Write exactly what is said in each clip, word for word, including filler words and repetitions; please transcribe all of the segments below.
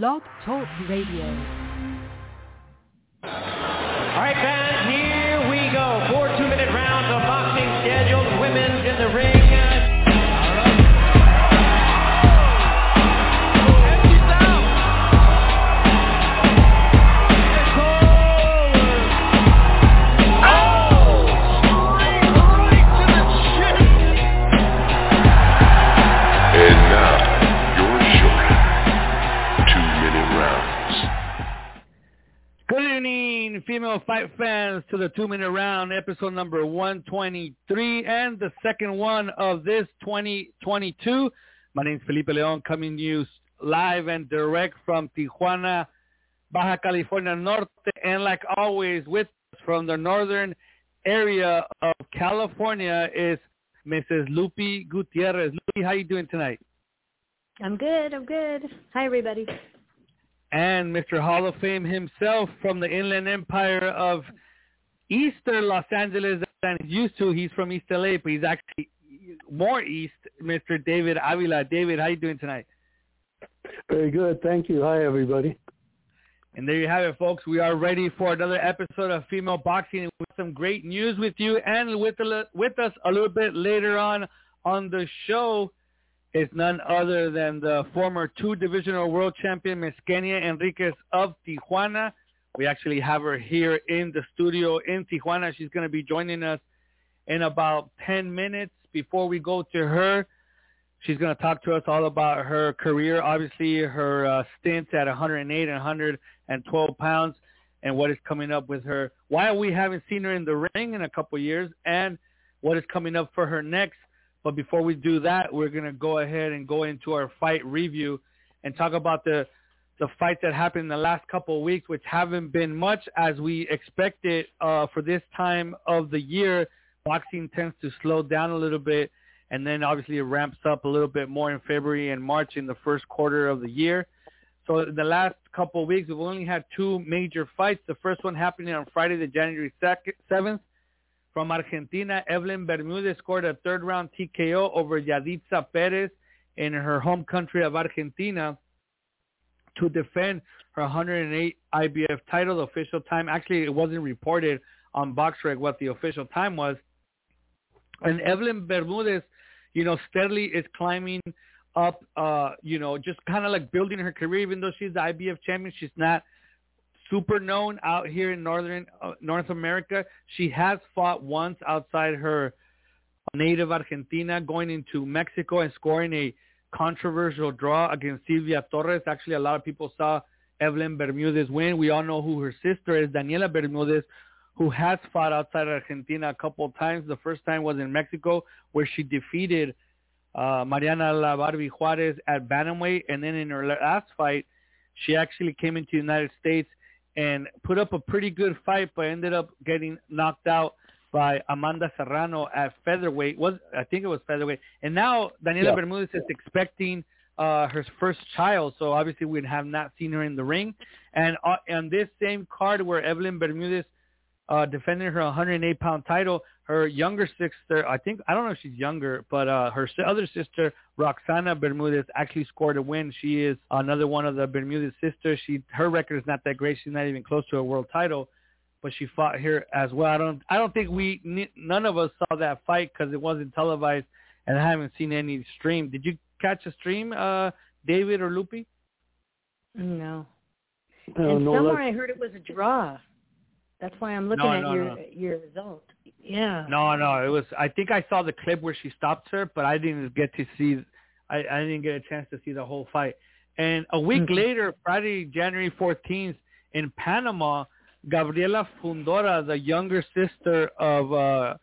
Blog Talk Radio. All right, fans, here we go. Four two-minute rounds of boxing scheduled. Women's in the ring. Female fight fans to the two-minute round, episode number one twenty-three, and the second one of this twenty twenty-two. My name is Felipe Leon, coming to you live and direct from Tijuana, Baja California Norte, and like always, with us from the northern area of California is Missus Lupi Gutierrez. Lupi, how you doing tonight? I'm good. I'm good. Hi, everybody. And Mister Hall of Fame himself from the Inland Empire of Eastern Los Angeles. And he's used to, he's from East L A, but he's actually more east, Mister David Avila. David, how you doing tonight? Very good. Thank you. Hi, everybody. And there you have it, folks. We are ready for another episode of Female Boxing with some great news with you. And with, the, with us a little bit later on on the show, it's none other than the former two-divisional world champion, Miz Kenia Enriquez of Tijuana. We actually have her here in the studio in Tijuana. She's going to be joining us in about ten minutes. Before we go to her, she's going to talk to us all about her career, obviously her uh, stints at one oh eight and one twelve pounds, and what is coming up with her, why we haven't seen her in the ring in a couple years, and what is coming up for her next. But before we do that, we're going to go ahead and go into our fight review and talk about the the fight that happened in the last couple of weeks, which haven't been much as we expected uh, for this time of the year. Boxing tends to slow down a little bit, and then obviously it ramps up a little bit more in February and March in the first quarter of the year. So in the last couple of weeks, we've only had two major fights. The first one happening on Friday, the January seventh. From Argentina, Evelyn Bermudez scored a third-round T K O over Yaditza Perez in her home country of Argentina to defend her one oh eight I B F title. The official time, actually, it wasn't reported on BoxRec what the official time was. And Evelyn Bermudez, you know, steadily is climbing up, uh, you know, just kind of like building her career. Even though she's the I B F champion, she's not super known out here in northern uh, North America. She has fought once outside her native Argentina, going into Mexico and scoring a controversial draw against Silvia Torres. Actually, a lot of people saw Evelyn Bermudez win. We all know who her sister is, Daniela Bermudez, who has fought outside Argentina a couple of times. The first time was in Mexico, where she defeated uh, Mariana La Barbie Juarez at bantamweight. And then in her last fight, she actually came into the United States and put up a pretty good fight, but ended up getting knocked out by Amanda Serrano at featherweight. Was I think it was featherweight. And now Daniela yeah. Bermudez is expecting uh, her first child, so obviously we have not seen her in the ring. And uh, on this same card where Evelyn Bermudez uh, defended her one oh eight pound title, her younger sister, I think, I don't know if she's younger, but uh, her other sister, Roxana Bermudez, actually scored a win. She is another one of the Bermudez sisters. She her record is not that great. She's not even close to a world title, but she fought here as well. I don't I don't think we none of us saw that fight because it wasn't televised, and I haven't seen any stream. Did you catch a stream, uh, David or Lupi? No. And no, somewhere I heard it was a draw. That's why I'm looking no, at no, your no. your result. Yeah. No, no, it was. I think I saw the clip where she stopped her, but I didn't get to see. I, I didn't get a chance to see the whole fight. And a week mm-hmm. later, Friday, January fourteenth, in Panama, Gabriela Fundora, the younger sister of uh,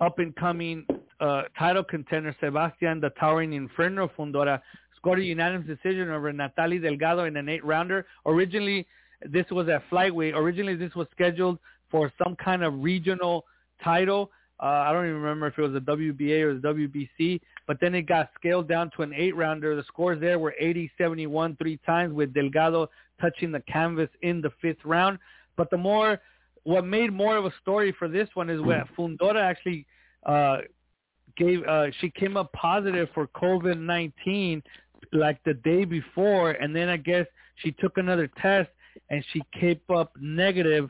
up-and-coming uh, title contender Sebastian the Towering Inferno Fundora, scored a unanimous decision over Natalie Delgado in an eight-rounder. Originally, this was at flyweight. Originally, this was scheduled for some kind of regional title. Uh, I don't even remember if it was the W B A or the W B C, but then it got scaled down to an eight-rounder. The scores there were eighty seventy-one three times, with Delgado touching the canvas in the fifth round. But the more, what made more of a story for this one is where Fundora actually uh, gave, uh, she came up positive for COVID nineteen like the day before, and then I guess she took another test and she came up negative.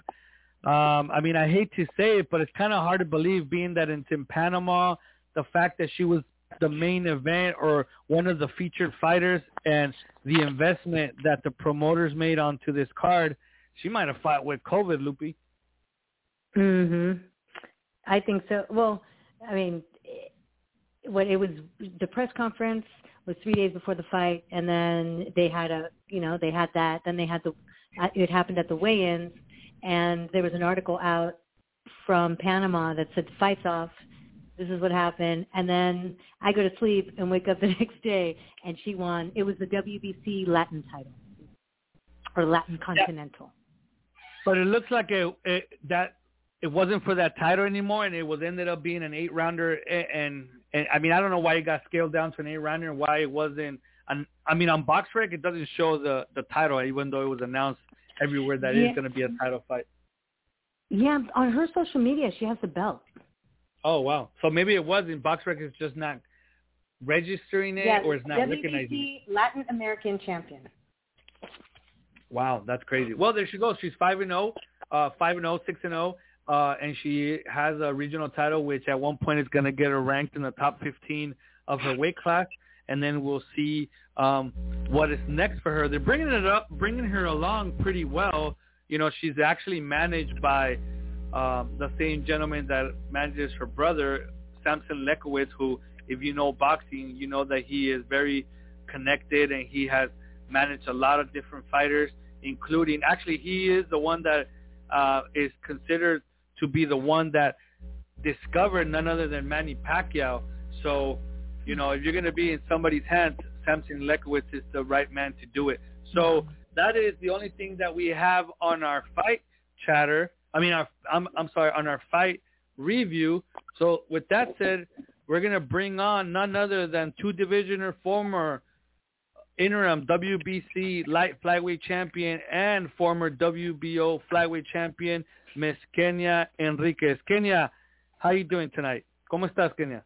Um, I mean, I hate to say it, but it's kind of hard to believe, being that it's in Panama, the fact that she was the main event or one of the featured fighters, and the investment that the promoters made onto this card. She might have fought with COVID, Lupi. Mm-hmm. I think so. Well, I mean, when it was, the press conference was three days before the fight, and then they had a, you know, they had that. Then they had the, it happened at the weigh-ins, and there was an article out from Panama that said, "Fights off. This is what happened." And then I go to sleep and wake up the next day, and she won. It was the W B C Latin title, or Latin Continental. Yeah. But it looks like it, it that. It wasn't for that title anymore, and it was ended up being an eight-rounder. And, and, and I mean, I don't know why it got scaled down to an eight-rounder and why it wasn't. An, I mean, on BoxRec, it doesn't show the, the title, even though it was announced everywhere that yeah. it's going to be a title fight. Yeah, on her social media, she has the belt. Oh, wow. So maybe it wasn't. BoxRec is just not registering it, yeah, or it's not W B C recognizing it. Latin American champion. Wow, that's crazy. Well, there she goes. She's five and oh, uh, five and oh, six and oh. Uh, and she has a regional title, which at one point is going to get her ranked in the top fifteen of her weight class. And then we'll see um, what is next for her. They're bringing it up, bringing her along pretty well. You know, she's actually managed by um, the same gentleman that manages her brother, Sampson Lewkowicz, who, if you know boxing, you know that he is very connected, and he has managed a lot of different fighters, including, actually, he is the one that uh, is considered to be the one that discovered none other than Manny Pacquiao. So, you know, if you're going to be in somebody's hands, Sampson Lewkowicz is the right man to do it. So that is the only thing that we have on our fight chatter. I mean, our, I'm, I'm sorry, on our fight review. So with that said, we're going to bring on none other than two-divisioner former interim W B C light flyweight champion and former W B O flyweight champion, Miss Kenia Enriquez. Kenia, how are you doing tonight? ¿Cómo estás, Kenia?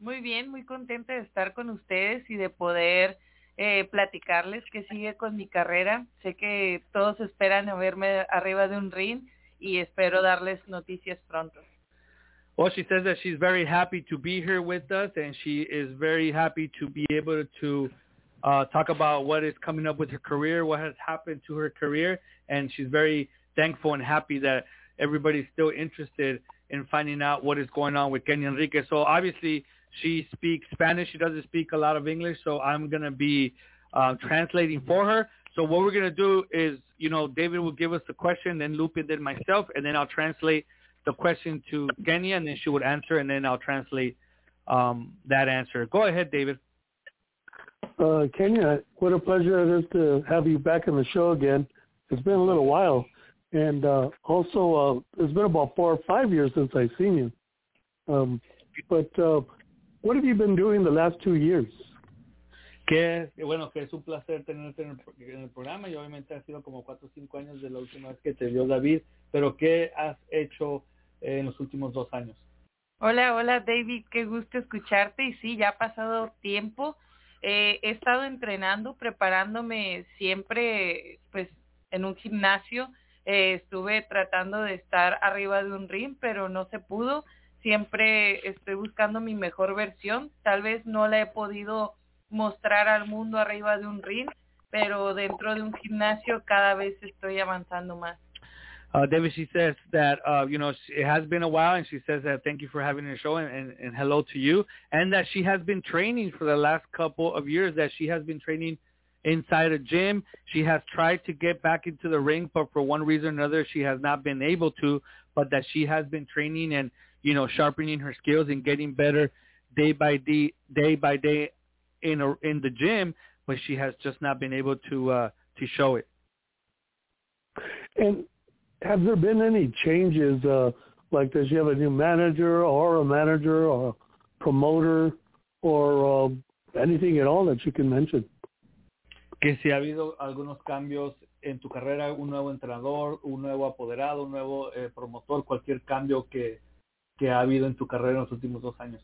Muy bien, muy contenta de estar con ustedes y de poder eh, platicarles qué sigue con mi carrera. Sé que todos esperan a verme arriba de un ring, y espero darles noticias pronto. Well, she says that she's very happy to be here with us, and she is very happy to be able to uh, talk about what is coming up with her career, what has happened to her career, and she's very thankful and happy that everybody's still interested in finding out what is going on with Kenia Enriquez. So obviously she speaks Spanish. She doesn't speak a lot of English, so I'm going to be uh, translating for her. So what we're going to do is, you know, David will give us the question, then Lupi, then myself, and then I'll translate the question to Kenia, and then she would answer, and then I'll translate um, that answer. Go ahead, David. Uh, Kenia, what a pleasure it is to have you back on the show again. It's been a little while. And uh, also, uh, it's been about four or five years since I've seen you. Um, but uh, what have you been doing the last two years? Que bueno, que es un placer tenerte en el, en el programa, y obviamente ha sido como cuatro o cinco años de la última vez que te vio David. Pero ¿qué has hecho eh, en los últimos dos años? Hola, hola David, qué gusto escucharte. Y sí, ya ha pasado tiempo. Eh, he estado entrenando, preparándome siempre, pues, en un gimnasio. Eh, estuve tratando de estar arriba de un ring, pero no se pudo. Siempre estoy buscando mi mejor versión. Tal vez no la he podido mostrar al mundo arriba de un ring, pero dentro de un gimnasio cada vez estoy avanzando más. Uh, David, she says that, uh, you know, it has been a while, and she says that thank you for having the show, and, and, and hello to you, and that she has been training for the last couple of years, that she has been training inside a gym. She has tried to get back into the ring, but for one reason or another, she has not been able to, but that she has been training and, you know, sharpening her skills and getting better day by day, day by day in a, in the gym, but she has just not been able to, uh, to show it. And have there been any changes? Uh, like, does she have a new manager or a manager or a promoter or uh, anything at all that you can mention? Que si ha habido algunos cambios en tu carrera, un nuevo entrenador, un nuevo apoderado, un nuevo eh, promotor, cualquier cambio que, que ha habido en tu carrera en los últimos dos años.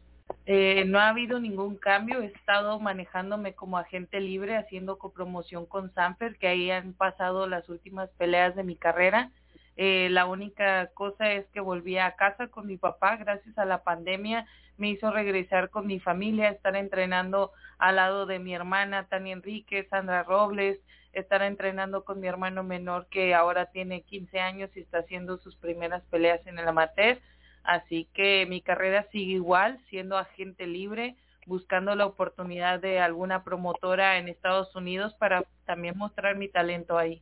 Eh, no ha habido ningún cambio, he estado manejándome como agente libre, haciendo copromoción con Sanfer, que ahí han pasado las últimas peleas de mi carrera. Eh, la única cosa es que volví a casa con mi papá, gracias a la pandemia me hizo regresar con mi familia, estar entrenando al lado de mi hermana Tania Enríquez, Sandra Robles, estar entrenando con mi hermano menor que ahora tiene quince años y está haciendo sus primeras peleas en el amateur. Así que mi carrera sigue igual, siendo agente libre, buscando la oportunidad de alguna promotora en Estados Unidos para también mostrar mi talento ahí.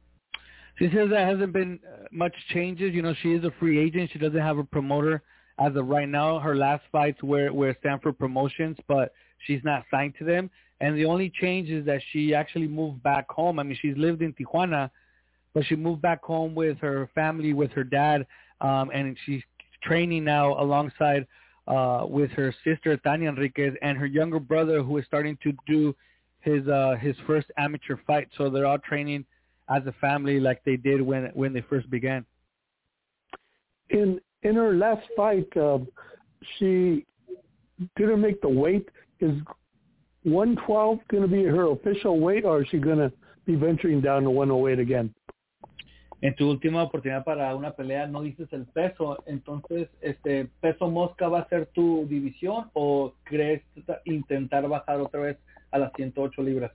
She says there hasn't been much changes. You know, she is a free agent. She doesn't have a promoter as of right now. Her last fights were, were Stanford Promotions, but she's not signed to them. And the only change is that she actually moved back home. I mean, she's lived in Tijuana, but she moved back home with her family, with her dad, um, and she's training now alongside uh, with her sister Tania Enriquez and her younger brother, who is starting to do his uh, his first amateur fight. So they're all training as a family like they did when when they first began. In in her last fight, uh, she didn't make the weight. Is one twelve going to be her official weight, or is she going to be venturing down to one oh eight again? En tu última oportunidad para una pelea no dices el peso, entonces este peso mosca va a ser tu división, ¿o crees intentar bajar otra vez a las ciento ocho libras?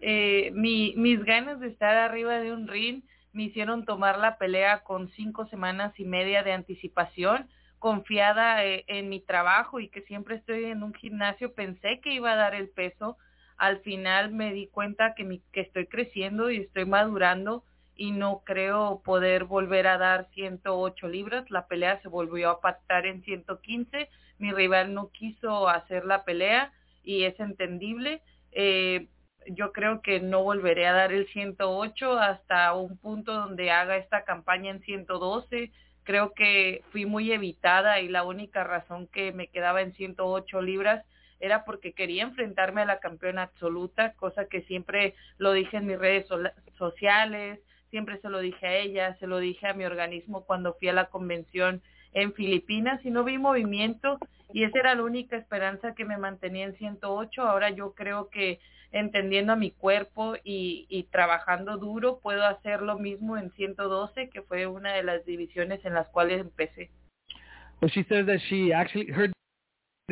Eh, mi, mis ganas de estar arriba de un ring me hicieron tomar la pelea con cinco semanas y media de anticipación, confiada eh, en mi trabajo y que siempre estoy en un gimnasio. Pensé que iba a dar el peso, al final me di cuenta que, mi, que estoy creciendo y estoy madurando, y no creo poder volver a dar ciento ocho libras. La pelea se volvió a pactar en ciento quince. Mi rival no quiso hacer la pelea y es entendible. Eh, yo creo que no volveré a dar el ciento ocho hasta un punto donde haga esta campaña en ciento doce. Creo que fui muy evitada y la única razón que me quedaba en ciento ocho libras era porque quería enfrentarme a la campeona absoluta, cosa que siempre lo dije en mis redes so- sociales, siempre se lo dije a ella, se lo dije a mi organismo cuando fui a la convención en Filipinas y no vi movimiento, y esa era la única esperanza que me mantenía en ciento ocho. Ahora yo creo que entendiendo a mi cuerpo y, y trabajando duro puedo hacer lo mismo en ciento doce, que fue una de las divisiones en las cuales empecé. Well, she says that she actually heard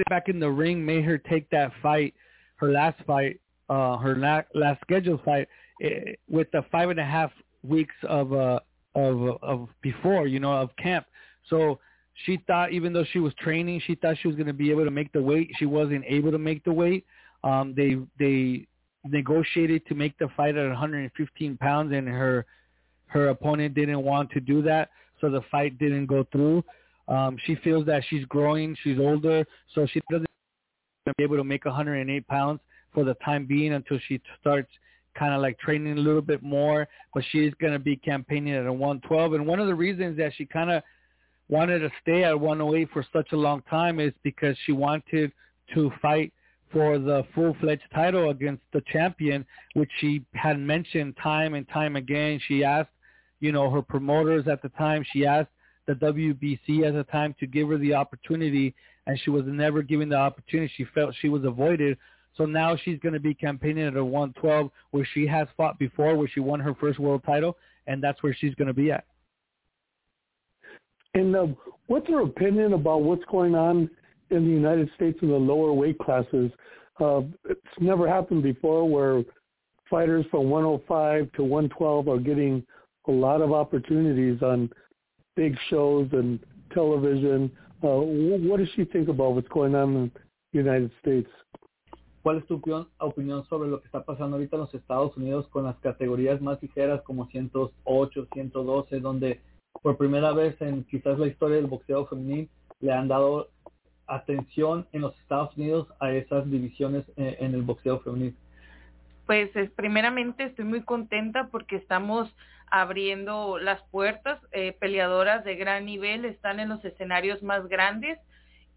back in the ring made her take that fight, her last fight, uh, her la- last scheduled fight, it, with the five and a half weeks of uh of of before, you know, of camp. So she thought, even though she was training, she thought she was going to be able to make the weight. She wasn't able to make the weight. Um, they they negotiated to make the fight at one hundred fifteen pounds, and her her opponent didn't want to do that, so the fight didn't go through. Um, she feels that she's growing, she's older, so she doesn't be able to make one hundred eight pounds for the time being until she starts kind of like training a little bit more, but she is going to be campaigning at a one twelve. And one of the reasons that she kind of wanted to stay at one oh eight for such a long time is because she wanted to fight for the full-fledged title against the champion, which she had mentioned time and time again. She asked, you know, her promoters at the time, she asked the W B C at the time to give her the opportunity, and she was never given the opportunity. She felt she was avoided. So now she's going to be campaigning at a one twelve, where she has fought before, where she won her first world title, and that's where she's going to be at. And uh, what's your opinion about what's going on in the United States in the lower weight classes? Uh, it's never happened before where fighters from one oh five to one twelve are getting a lot of opportunities on big shows and television. Uh, what does she think about what's going on in the United States? ¿Cuál es tu opinión sobre lo que está pasando ahorita en los Estados Unidos con las categorías más ligeras como ciento ocho, ciento doce, donde por primera vez en quizás la historia del boxeo femenil le han dado atención en los Estados Unidos a esas divisiones en el boxeo femenil? Pues es, primeramente estoy muy contenta porque estamos abriendo las puertas, eh, peleadoras de gran nivel están en los escenarios más grandes,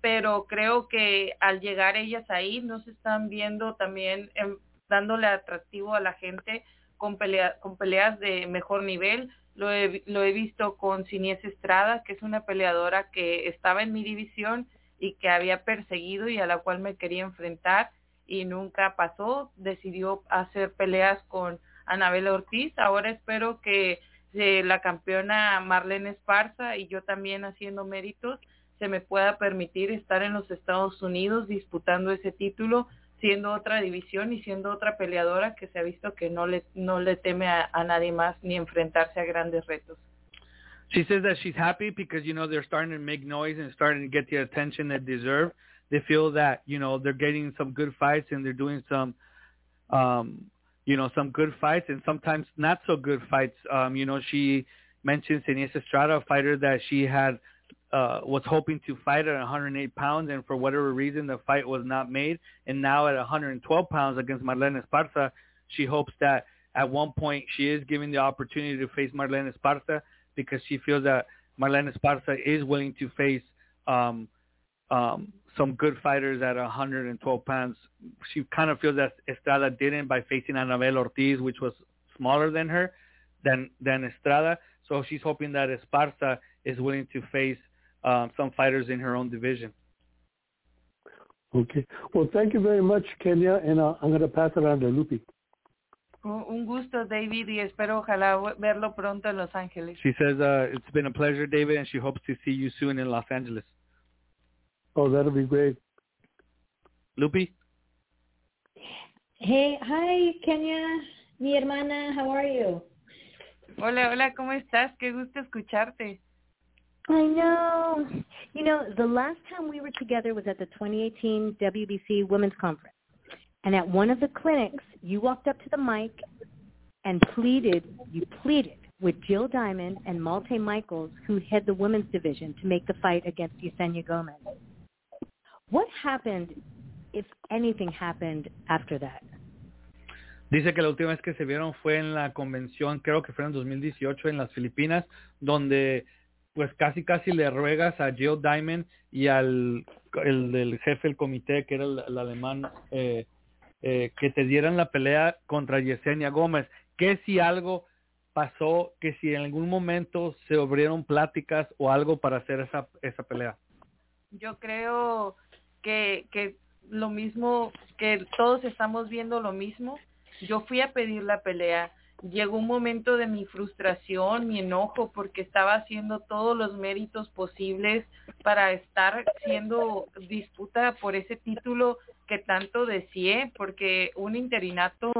pero creo que al llegar ellas ahí no se están viendo también eh, dándole atractivo a la gente con, pelea, con peleas de mejor nivel. Lo he, lo he visto con Seniesa Estrada, que es una peleadora que estaba en mi división y que había perseguido y a la cual me quería enfrentar y nunca pasó. Decidió hacer peleas con Anabela Ortiz. Ahora espero que eh, la campeona Marlen Esparza y yo también haciendo méritos se me pueda permitir estar en los Estados Unidos disputando ese título, siendo otra división y siendo otra peleadora que se ha visto que no le no le teme a, a nadie más ni enfrentarse a grandes retos. She says that she's happy because, you know, they're starting to make noise and starting to get the attention they deserve. They feel that, you know, they're getting some good fights and they're doing some, um, you know, some good fights and sometimes not so good fights. Um, you know, she mentioned Seniesa Estrada, a fighter that she had uh, was hoping to fight at one hundred eight pounds, and for whatever reason the fight was not made. And now at one hundred twelve pounds against Marlen Esparza, she hopes that at one point she is given the opportunity to face Marlen Esparza, because she feels that Marlen Esparza is willing to face um, um, some good fighters at one hundred twelve pounds. She kind of feels that Estrada didn't by facing Anabel Ortiz, which was smaller than her, than, than Estrada. So she's hoping that Esparza is willing to face um, some fighters in her own division. Okay. Well, thank you very much, Kenia, and uh, I'm going to pass it on to Lupi. Un gusto, David, y espero ojalá verlo pronto en Los Ángeles. She says, uh, it's been a pleasure, David, and she hopes to see you soon in Los Angeles. Oh, that'll be great. Lupi? Hey, hi, Kenia, mi hermana, how are you? Hola, hola, ¿cómo estás? Qué gusto escucharte. I know. You know, the last time we were together was at the twenty eighteen W B C Women's Conference. And at one of the clinics, you walked up to the mic and pleaded, you pleaded with Jill Diamond and Malte Michaels, who head the women's division, to make the fight against Yesenia Gomez. What happened, if anything happened, after that? Dice que la última vez que se vieron fue en la convención, creo que fue en dos mil dieciocho, en las Filipinas, donde pues casi casi le ruegas a Jill Diamond y al el, el jefe del comité, que era el, el alemán, eh, Eh, que te dieran la pelea contra Yesenia Gómez, que si algo pasó, que si en algún momento se abrieron pláticas o algo para hacer esa esa pelea. Yo creo que, que lo mismo, que todos estamos viendo lo mismo. Yo fui a pedir la pelea, llegó un momento de mi frustración, mi enojo, porque estaba haciendo todos los méritos posibles para estar siendo disputa por ese título que tanto deseé, porque un interinato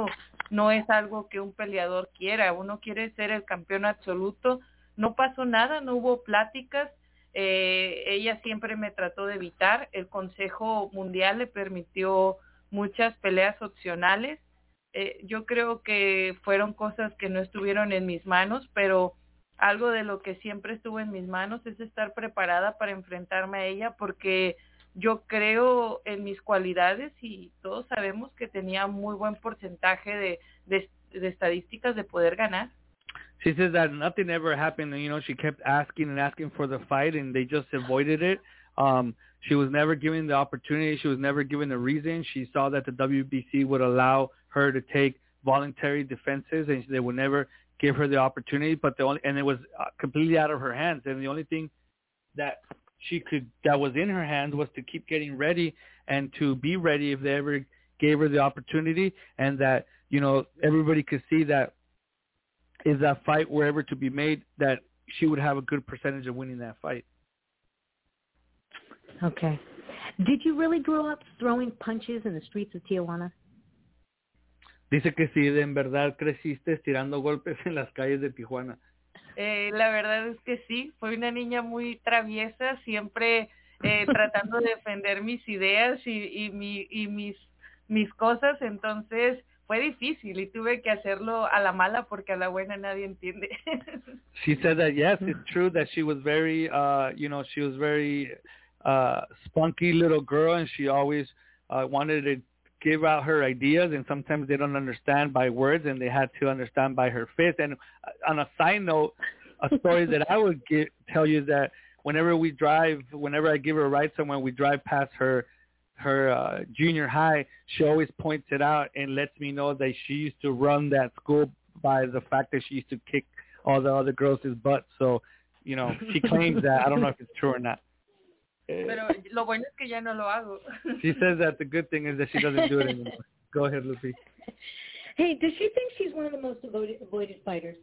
no es algo que un peleador quiera. Uno quiere ser el campeón absoluto. No pasó nada, no hubo pláticas. Eh, ella siempre me trató de evitar. El Consejo Mundial le permitió muchas peleas opcionales. Eh, yo creo que fueron cosas que no estuvieron en mis manos, pero algo de lo que siempre estuvo en mis manos es estar preparada para enfrentarme a ella, porque yo creo en mis cualidades y todos sabemos que tenía muy buen porcentaje de, de, de estadísticas de poder ganar. She says that nothing ever happened. You know, she kept asking and asking for the fight and they just avoided it. Um, she was never given the opportunity. She was never given a reason. She saw that the W B C would allow her to take voluntary defenses and they would never give her the opportunity. But the only, and it was completely out of her hands. And the only thing that she could, that was in her hands, was to keep getting ready and to be ready if they ever gave her the opportunity. And that, you know, everybody could see that if that fight were ever to be made, that she would have a good percentage of winning that fight. Okay. Did you really grow up throwing punches in the streets of Tijuana? Dice que sí, en verdad creciste tirando golpes en las calles de Tijuana. Eh, la verdad es que sí, fui una niña muy traviesa, siempre eh, tratando de defender mis ideas y, y, mi, y mis, mis cosas, entonces fue difícil y tuve que hacerlo a la mala porque a la buena nadie entiende. She said that yes, it's true that she was very, uh, you know, she was very uh, spunky little girl and she always uh, wanted to give out her ideas, and sometimes they don't understand by words and they had to understand by her fist. And on a side note, a story that I would give, tell you is that whenever we drive, whenever I give her a ride somewhere, we drive past her her uh, junior high, she always points it out and lets me know that she used to run that school by the fact that she used to kick all the other girls' butts. So, you know, she claims that. I don't know if it's true or not. Pero lo bueno es que ya no lo hago. She says that the good thing is that she doesn't do it anymore. Go ahead, Lupi. Hey, does she think she's one of the most avoided, avoided fighters?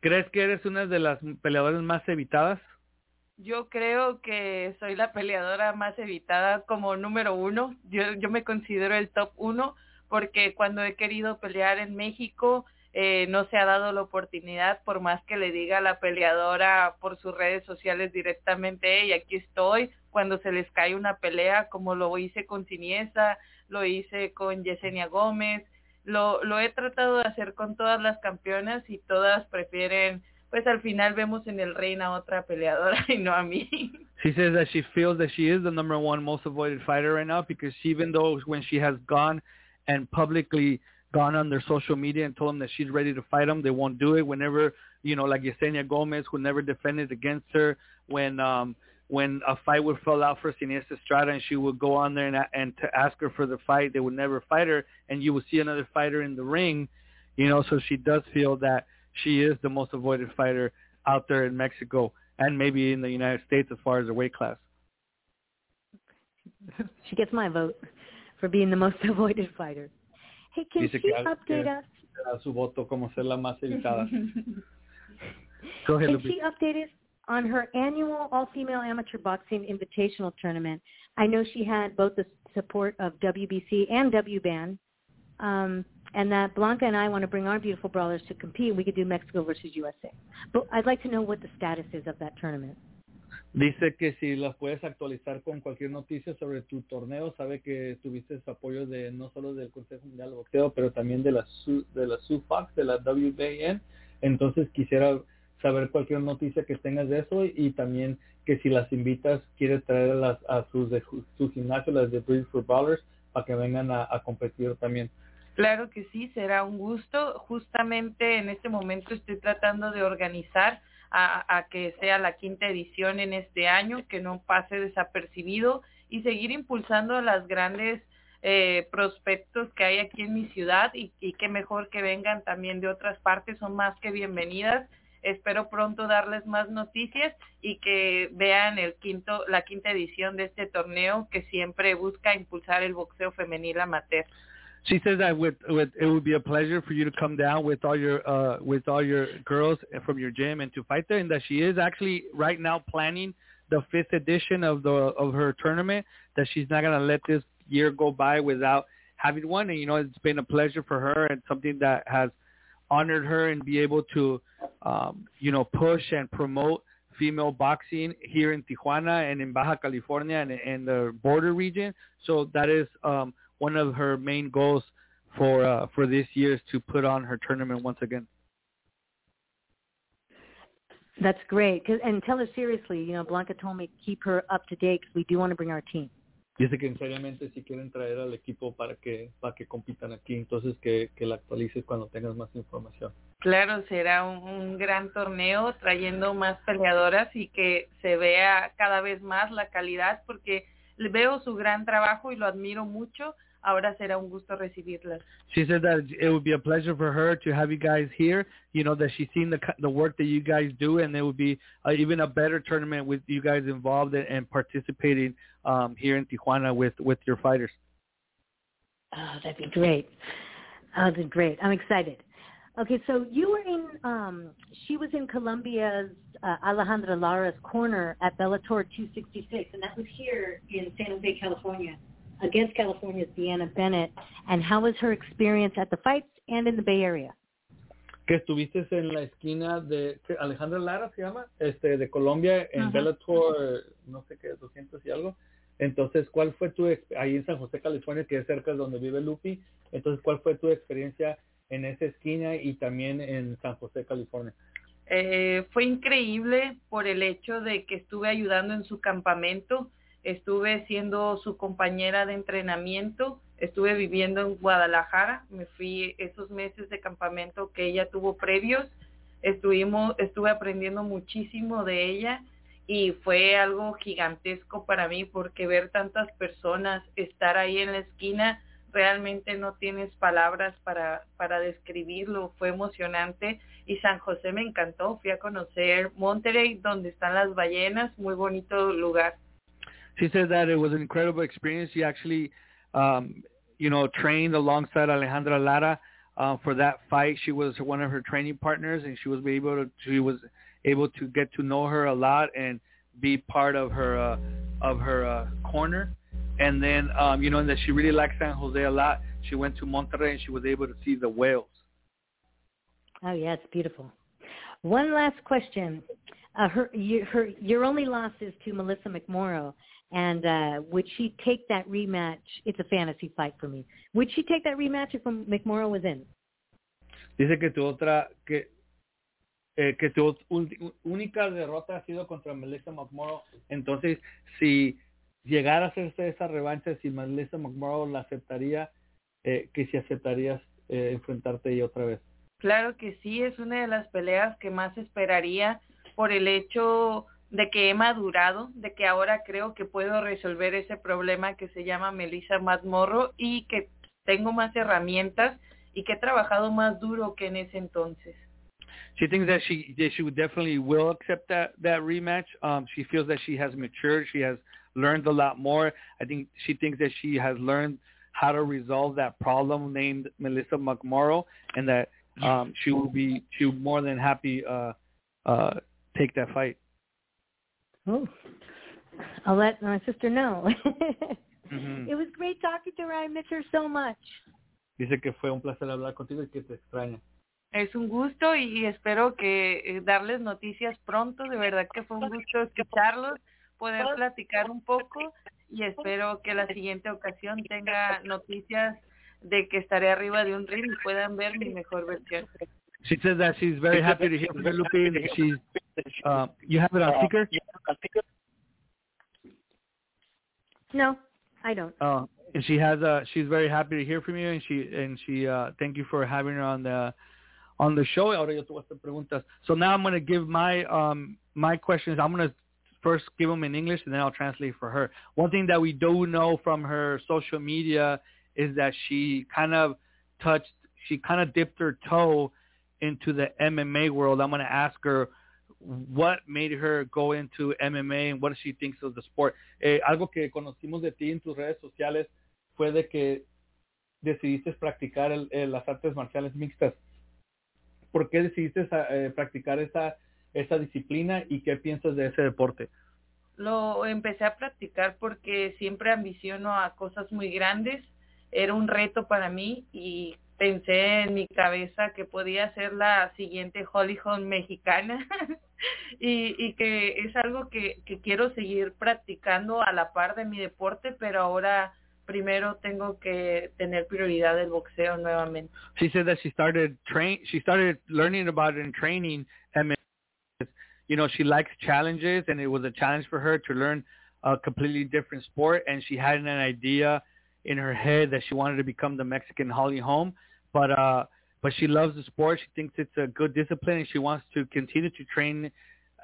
¿Crees que eres una de las peleadoras más evitadas? Yo creo que soy la peleadora más evitada como número uno. Yo, yo me considero el top uno porque cuando he querido pelear en México eh, no se ha dado la oportunidad, por más que le diga a la peleadora por sus redes sociales directamente, hey, aquí estoy, cuando se les cae una pelea, como lo hice con Seniesa, lo hice con Yesenia Gómez, lo, lo he tratado de hacer con todas las campeonas y todas prefieren... Pues al final vemos en el ring a otra peleadora y no a mí. She says that she feels that she is the number one most avoided fighter right now because she, even though when she has gone and publicly gone on their social media and told them that she's ready to fight them, they won't do it. Whenever, you know, like Yesenia Gomez, who never defended against her, when um, when a fight would fall out for Seniesa Estrada and she would go on there and, and to ask her for the fight, they would never fight her. And you would see another fighter in the ring, you know, so she does feel that she is the most avoided fighter out there in Mexico and maybe in the United States as far as the weight class. She gets my vote for being the most avoided fighter. Hey, can Dice she update us? Su voto como ser la más evitada. Go ahead, can Lupi. She update us on her annual all-female amateur boxing invitational tournament? I know she had both the support of W B C and W B A N. Um, and that Blanca and I want to bring our beautiful brawlers to compete. We could do Mexico versus U S A. But I'd like to know what the status is of that tournament. Dice que si las puedes actualizar con cualquier noticia sobre tu torneo. Sabe que tuviste apoyo de no solo del Consejo Mundial de Boxeo, pero también de la Su, de la S U F A C, de la W B A N. Entonces quisiera saber cualquier noticia que tengas de eso y, y también que si las invitas, quieres traerlas a sus de, su gimnasio, las de Beautiful Brawlers, para que vengan a, a competir también. Claro que sí, será un gusto. Justamente en este momento estoy tratando de organizar a, a que sea la quinta edición en este año, que no pase desapercibido y seguir impulsando a las grandes eh, prospectos que hay aquí en mi ciudad y, y que mejor que vengan también de otras partes, son más que bienvenidas. Espero pronto darles más noticias y que vean el quinto, la quinta edición de este torneo que siempre busca impulsar el boxeo femenil amateur. She says that with, with it would be a pleasure for you to come down with all your uh, with all your girls from your gym and to fight there, and that she is actually right now planning the fifth edition of the of her tournament. That she's not gonna let this year go by without having one, and you know it's been a pleasure for her and something that has honored her and be able to um, you know push and promote female boxing here in Tijuana and in Baja California and in the border region. So that is. Um, One of her main goals for uh, for this year is to put on her tournament once again. That's great. And tell her seriously, you know, Blanca told me keep her up to date because we do want to bring our team. Dice que seriamente si quieren traer al equipo para que para que compitan aquí, entonces que que la actualices cuando tengas más información. Claro, será un, un gran torneo trayendo más peleadoras y que se vea cada vez más la calidad porque veo su gran trabajo y lo admiro mucho. Ahora será un gusto recibirlas. She said that it would be a pleasure for her to have you guys here. You know that she's seen the the work that you guys do, and it would be uh, even a better tournament with you guys involved and, and participating um, here in Tijuana with, with your fighters. Oh, that'd be great. Oh, that'd be great. I'm excited. Okay, so you were in. Um, she was in Colombia's uh, Alejandra Lara's corner at Bellator two sixty-six, and that was here in San Jose, California, against California's Deanna Bennett. And how was her experience at the fights and in the Bay Area? Que estuviste en la esquina de Alejandra Lara, se llama, este, de Colombia en uh-huh. Bellator, no sé qué, doscientos y algo. Entonces, ¿cuál fue tu ahí en San José, California, que es cerca de donde vive Lupi? Entonces, ¿cuál fue tu experiencia en esa esquina y también en San José, California? Eh, fue increíble por el hecho de que estuve ayudando en su campamento, estuve siendo su compañera de entrenamiento, estuve viviendo en Guadalajara, me fui esos meses de campamento que ella tuvo previos, estuvimos, estuve aprendiendo muchísimo de ella y fue algo gigantesco para mí porque ver tantas personas, estar ahí en la esquina, realmente no tienes palabras para, para describirlo, fue emocionante y San José me encantó, fui a conocer Monterrey, donde están las ballenas, muy bonito lugar. She said that it was an incredible experience. She actually, um, you know, trained alongside Alejandra Lara uh, for that fight. She was one of her training partners, and she was able to she was able to get to know her a lot and be part of her uh, of her uh, corner. And then, um, you know, and that she really liked San Jose a lot. She went to Monterrey, and she was able to see the whales. Oh, yeah, it's beautiful. One last question. Uh, her, you, her, your only loss is to Melissa McMorrow, and uh, would she take that rematch? It's a fantasy fight for me. Would she take that rematch if McMorrow was in? Dice que tu otra que eh, que tu un, única derrota ha sido contra Melissa McMorrow. Entonces, si llegara a hacerse esa revancha, si Melissa McMorrow la aceptaría, eh, que si aceptarías eh, enfrentarte ella otra vez. Claro que sí, es una de las peleas que más esperaría por el hecho de que he madurado, de que ahora creo que puedo resolver ese problema que se llama Melissa McMorrow y que tengo más herramientas y que he trabajado más duro que en ese entonces. She thinks that she that she would definitely will accept that, that rematch. Um, she feels that she has matured, she has learned a lot more. I think she thinks that she has learned how to resolve that problem named Melissa McMorrow, and that Um, she will be she will more than happy uh, uh, take that fight. Oh, I'll let my sister know. mm-hmm. It was great talking to her. I miss her so much. Dice que fue un placer hablar contigo y que te extraña. Es un gusto y espero que darles noticias pronto. De verdad que fue un gusto escucharlos, poder platicar un poco y espero que la siguiente ocasión tenga noticias de que estaré arriba de un ring y puedan ver mi mejor versión. She says that she's very happy to hear from Lupi. She's, uh, you have it on speaker? No, I don't. Uh, and she has. Uh, she's very happy to hear from you, and she and she. Uh, thank you for having her on the on the show. Ahora yo te voy a hacer preguntas. So now I'm going to give my um my questions. I'm going to first give them in English, and then I'll translate for her. One thing that we do know from her social media is that she kind of touched, she kind of dipped her toe into the M M A world. I'm going to ask her what made her go into M M A and what she thinks of the sport. Eh, algo que conocimos de ti en tus redes sociales fue de que decidiste practicar el, el, las artes marciales mixtas. ¿Por qué decidiste eh, practicar esa, esa disciplina y qué piensas de ese deporte? Lo empecé a practicar porque siempre ambiciono a cosas muy grandes. Era un reto para mí y pensé en mi cabeza que podía ser la siguiente Holly Holm mexicana y, y que es algo que, que quiero seguir practicando a la par de mi deporte, pero ahora primero tengo que tener prioridad del boxeo nuevamente. She said that she started train, she started learning about and training M M A. You know, she likes challenges and it was a challenge for her to learn a completely different sport, and she had an idea in her head that she wanted to become the Mexican Holly Holm, but uh, but she loves the sport. She thinks it's a good discipline, and she wants to continue to train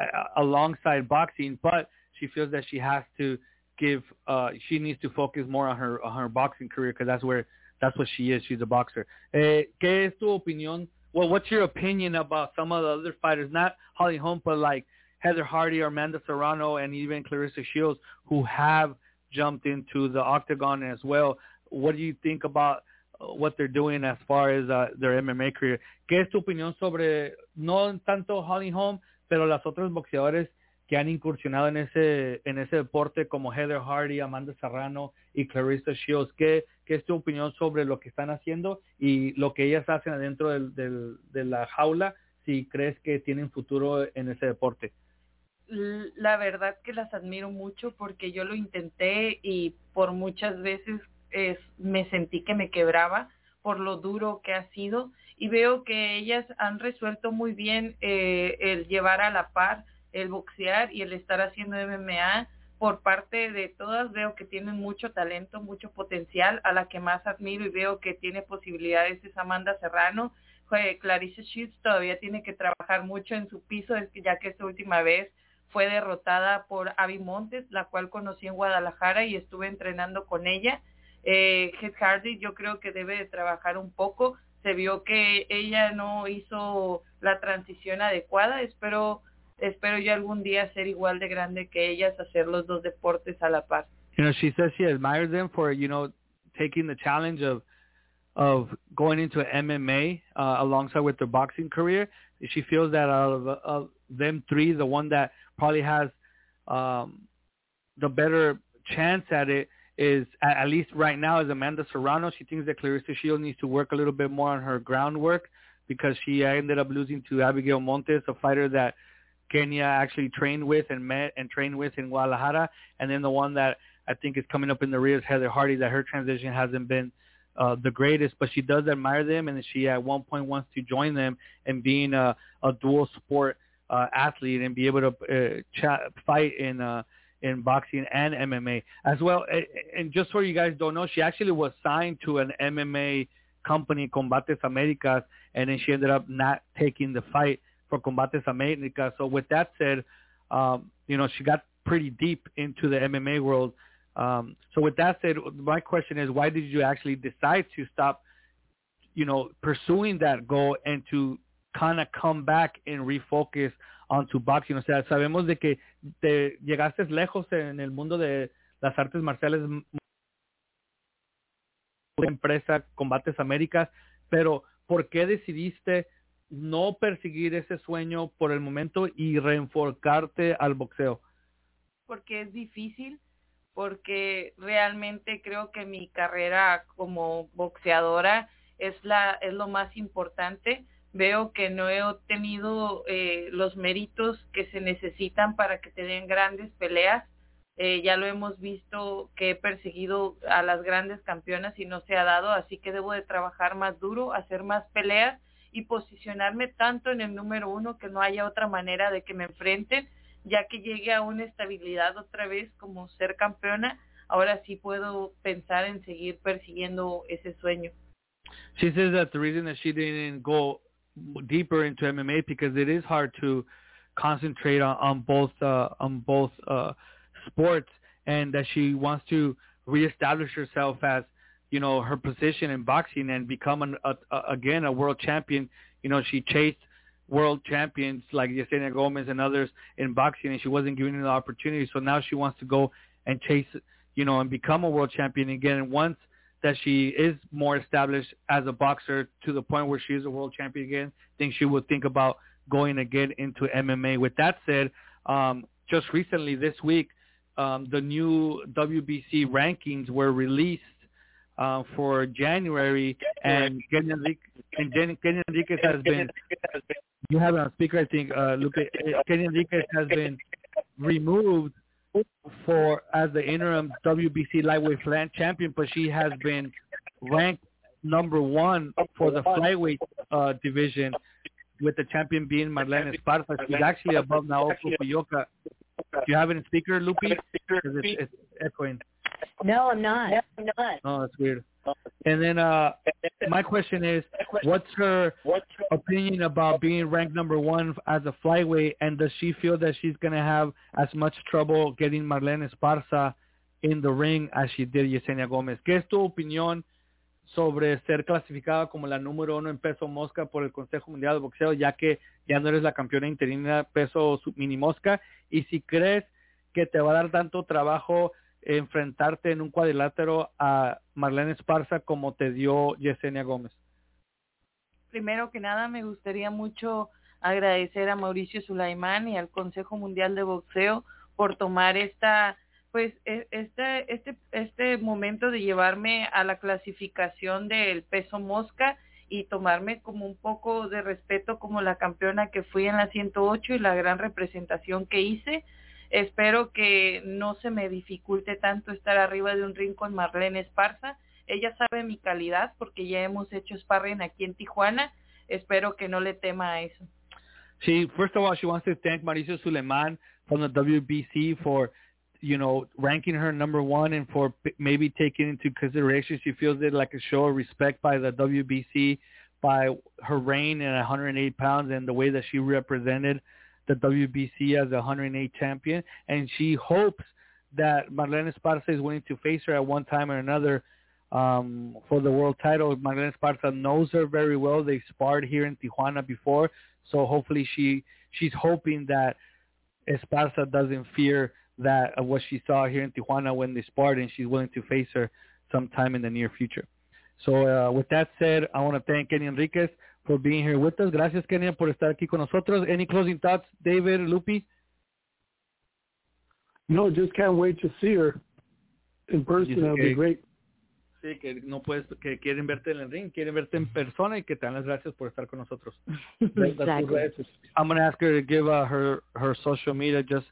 uh, alongside boxing. But she feels that she has to give. Uh, she needs to focus more on her on her boxing career because that's where that's what she is. She's a boxer. Eh, ¿Qué es tu opinión? Well, what's your opinion about some of the other fighters, not Holly Holm, but like Heather Hardy, Amanda Serrano, and even Clarissa Shields, who have jumped into the octagon as well? What do you think about what they're doing as far as uh, their M M A career? ¿Qué es tu opinión sobre, no tanto Holly Holm, pero las otras boxeadores que han incursionado en ese en ese deporte como Heather Hardy, Amanda Serrano y Clarissa Shields? ¿Qué, qué es tu opinión sobre lo que están haciendo y lo que ellas hacen adentro del, del, de la jaula, si crees que tienen futuro en ese deporte? La verdad que las admiro mucho porque yo lo intenté y por muchas veces es, me sentí que me quebraba por lo duro que ha sido, y veo que ellas han resuelto muy bien eh, el llevar a la par el boxear y el estar haciendo M M A. Por parte de todas veo que tienen mucho talento, mucho potencial. A la que más admiro y veo que tiene posibilidades es Amanda Serrano. Clarissa Shields todavía tiene que trabajar mucho en su piso, ya que esta última vez fue derrotada por Abby Montes, la cual conocí en Guadalajara y estuve entrenando con ella. Eh, Heather Hardy yo creo que debe de trabajar un poco. Se vio que ella no hizo la transición adecuada. Espero espero yo algún día ser igual de grande que ellas, hacer los dos deportes a la par. You know, she says she admires them for, you know, taking the challenge of of going into M M A uh, alongside with their boxing career. She feels that out of, of them three, the one that probably has um, the better chance at it is, at, at least right now, is Amanda Serrano. She thinks that Clarissa Shields needs to work a little bit more on her groundwork because she ended up losing to Abigail Montes, a fighter that Kenia actually trained with and met and trained with in Guadalajara. And then the one that I think is coming up in the rear is Heather Hardy, that her transition hasn't been uh, the greatest, but she does admire them, and she at one point wants to join them and being a, a dual sport uh, athlete and be able to uh, chat, fight in uh, in boxing and M M A as well. And just so you guys don't know, she actually was signed to an M M A company, Combates Americas, and then she ended up not taking the fight for Combates Americas. So with that said, um, you know, she got pretty deep into the M M A world. Um, so with that said, my question is, why did you actually decide to stop, you know, pursuing that goal and to kind of come back and refocus onto boxing? O sea, sabemos de que te llegaste lejos en el mundo de las artes marciales, empresa Combates Américas, pero ¿por qué decidiste no perseguir ese sueño por el momento y reenforcarte al boxeo? Porque es difícil, porque realmente creo que mi carrera como boxeadora es la es lo más importante. Veo que no he obtenido eh, los méritos que se necesitan para que te den grandes peleas. Eh, ya lo hemos visto que he perseguido a las grandes campeonas y no se ha dado, así que debo de trabajar más duro, hacer más peleas y posicionarme tanto en el número uno que no haya otra manera de que me enfrenten. Ya que llegue a una estabilidad otra vez como ser campeona, ahora sí puedo pensar en seguir persiguiendo ese sueño. She says that the reason that she didn't go deeper into M M A because it is hard to concentrate on, on both uh, on both uh, sports, and that she wants to reestablish herself as, you know, her position in boxing and become an, a, a, again a world champion. You know, she chased world champions like Yesenia Gomez and others in boxing, and she wasn't given the opportunity. So now she wants to go and chase, you know, and become a world champion again. And once that she is more established as a boxer to the point where she is a world champion again, I think she will think about going again into M M A. With that said, um, just recently this week, um, the new W B C rankings were released Uh, for January, and Kenia Enriquez has been, you have a speaker, I think, uh, Lupi, Kenia Enriquez has been removed for as the interim W B C lightweight champion, but she has been ranked number one for the flyweight uh, division, with the champion being Marlen Esparza. She's actually above Naoko Fuyuoka. Do you have a speaker, Lupi? Because it's, it's echoing. No, I'm not. No, I'm not. Oh, that's weird. And then uh, my question is, what's her opinion about being ranked number one as a flyweight, and does she feel that she's going to have as much trouble getting Marlen Esparza in the ring as she did Yesenia Gomez? ¿Qué es tu opinión sobre ser clasificada como la número uno en peso mosca por el Consejo Mundial de Boxeo, ya que ya no eres la campeona interina peso mini mosca? Y si crees que te va a dar tanto trabajo enfrentarte en un cuadrilátero a Marlen Esparza como te dio Yesenia Gómez. Primero que nada, me gustaría mucho agradecer a Mauricio Sulaimán y al Consejo Mundial de Boxeo por tomar esta, pues este este este momento de llevarme a la clasificación del peso mosca y tomarme como un poco de respeto como la campeona que fui en la ciento ocho y la gran representación que hice. Espero que no se me dificulte tanto estar arriba de un ring con Marlen Esparza. Ella sabe mi calidad porque ya hemos hecho sparring aquí en Tijuana. Espero que no le tema a eso. She, first of all, she wants to thank Mauricio Suleiman from the W B C for, you know, ranking her number one and for maybe taking into consideration. She feels it like a show of respect by the W B C, by her reign at one hundred eight pounds and the way that she represented the W B C as a one hundred eight champion, and she hopes that Marlen Esparza is willing to face her at one time or another um, for the world title. Marlen Esparza knows her very well. They sparred here in Tijuana before, So hopefully she she's hoping that Esparza doesn't fear that of what she saw here in Tijuana when they sparred, and she's willing to face her sometime in the near future. So uh, with that said, I want to thank Kenia Enriquez for being here with us. Gracias, Kenia, por estar aquí con nosotros. Any closing thoughts, David, Lupi? No, just can't wait to see her in person. That would be great. Sí, que no puedes, que quieren verte en el ring, quieren verte en persona, y que te dan las gracias por estar con nosotros. Exactly. I'm going to ask her to give uh, her, her social media, just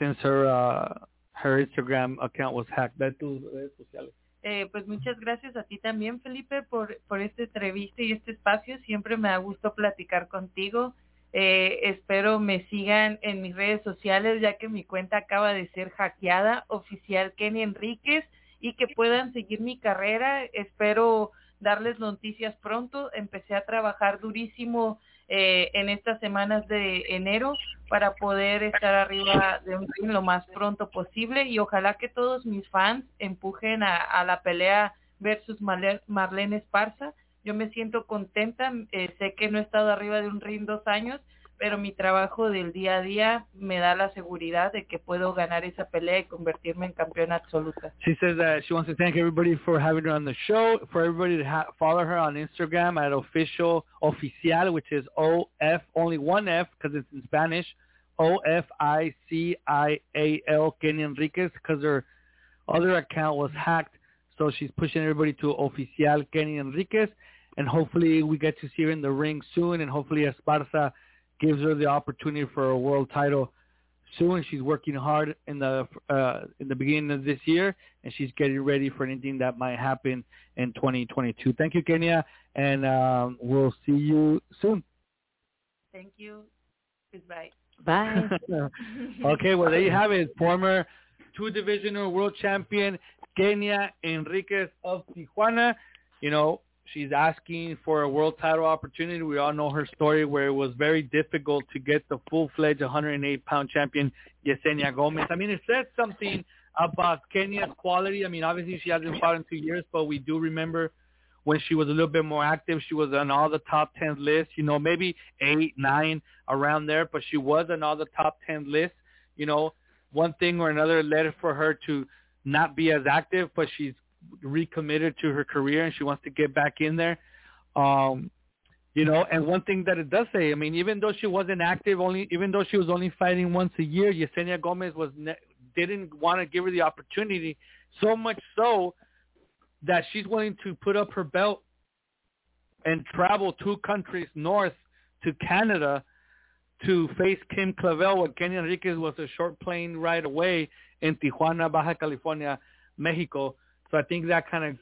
since her uh, her Instagram account was hacked. De tus redes sociales. Eh, pues muchas gracias a ti también, Felipe, por, por esta entrevista y este espacio. Siempre me da gusto platicar contigo. Eh, espero me sigan en mis redes sociales, ya que mi cuenta acaba de ser hackeada, oficial Kenia Enriquez, y que puedan seguir mi carrera. Espero darles noticias pronto. Empecé a trabajar durísimo eh, en estas semanas de enero para poder estar arriba de un ring lo más pronto posible, y ojalá que todos mis fans empujen a, a la pelea versus Marlen, Marlen Esparza. Yo me siento contenta, eh, sé que no he estado arriba de un ring dos años, pero mi trabajo del día a día me da la seguridad de que puedo ganar esa pelea y convertirme en campeona absoluta. She says that she wants to thank everybody for having her on the show, for everybody to ha- follow her on Instagram at official, oficial, which is O F, only one F because it's in Spanish, O F I C I A L, Kenia Enriquez, because her other account was hacked. So she's pushing everybody to Oficial Kenia Enriquez, and hopefully we get to see her in the ring soon, and hopefully Esparza gives her the opportunity for a world title soon. She's working hard in the uh, in the beginning of this year, and she's getting ready for anything that might happen in twenty twenty-two. Thank you, Kenia, and um, we'll see you soon. Thank you. Goodbye. Bye. Okay, well, there you have it. Former two-divisional world champion Kenia Enriquez of Tijuana. You know, she's asking for a world title opportunity. We all know her story, where it was very difficult to get the full-fledged one hundred eight pound champion Yesenia Gomez. I mean, it said something about Kenia's quality. I mean, obviously she hasn't fought in two years, but we do remember when she was a little bit more active, she was on all the top ten lists, you know, maybe eight, nine, around there, but she was on all the top ten lists. You know, one thing or another led for her to not be as active, but she's recommitted to her career and she wants to get back in there. Um, you know, and one thing that it does say, I mean, even though she wasn't active, only even though she was only fighting once a year, Yesenia Gomez was ne- didn't want to give her the opportunity, so much so that she's willing to put up her belt and travel two countries north to Canada to face Kim Clavel, when Kenia Enriquez was a short plane ride away in Tijuana, Baja California, Mexico. So I think that kind of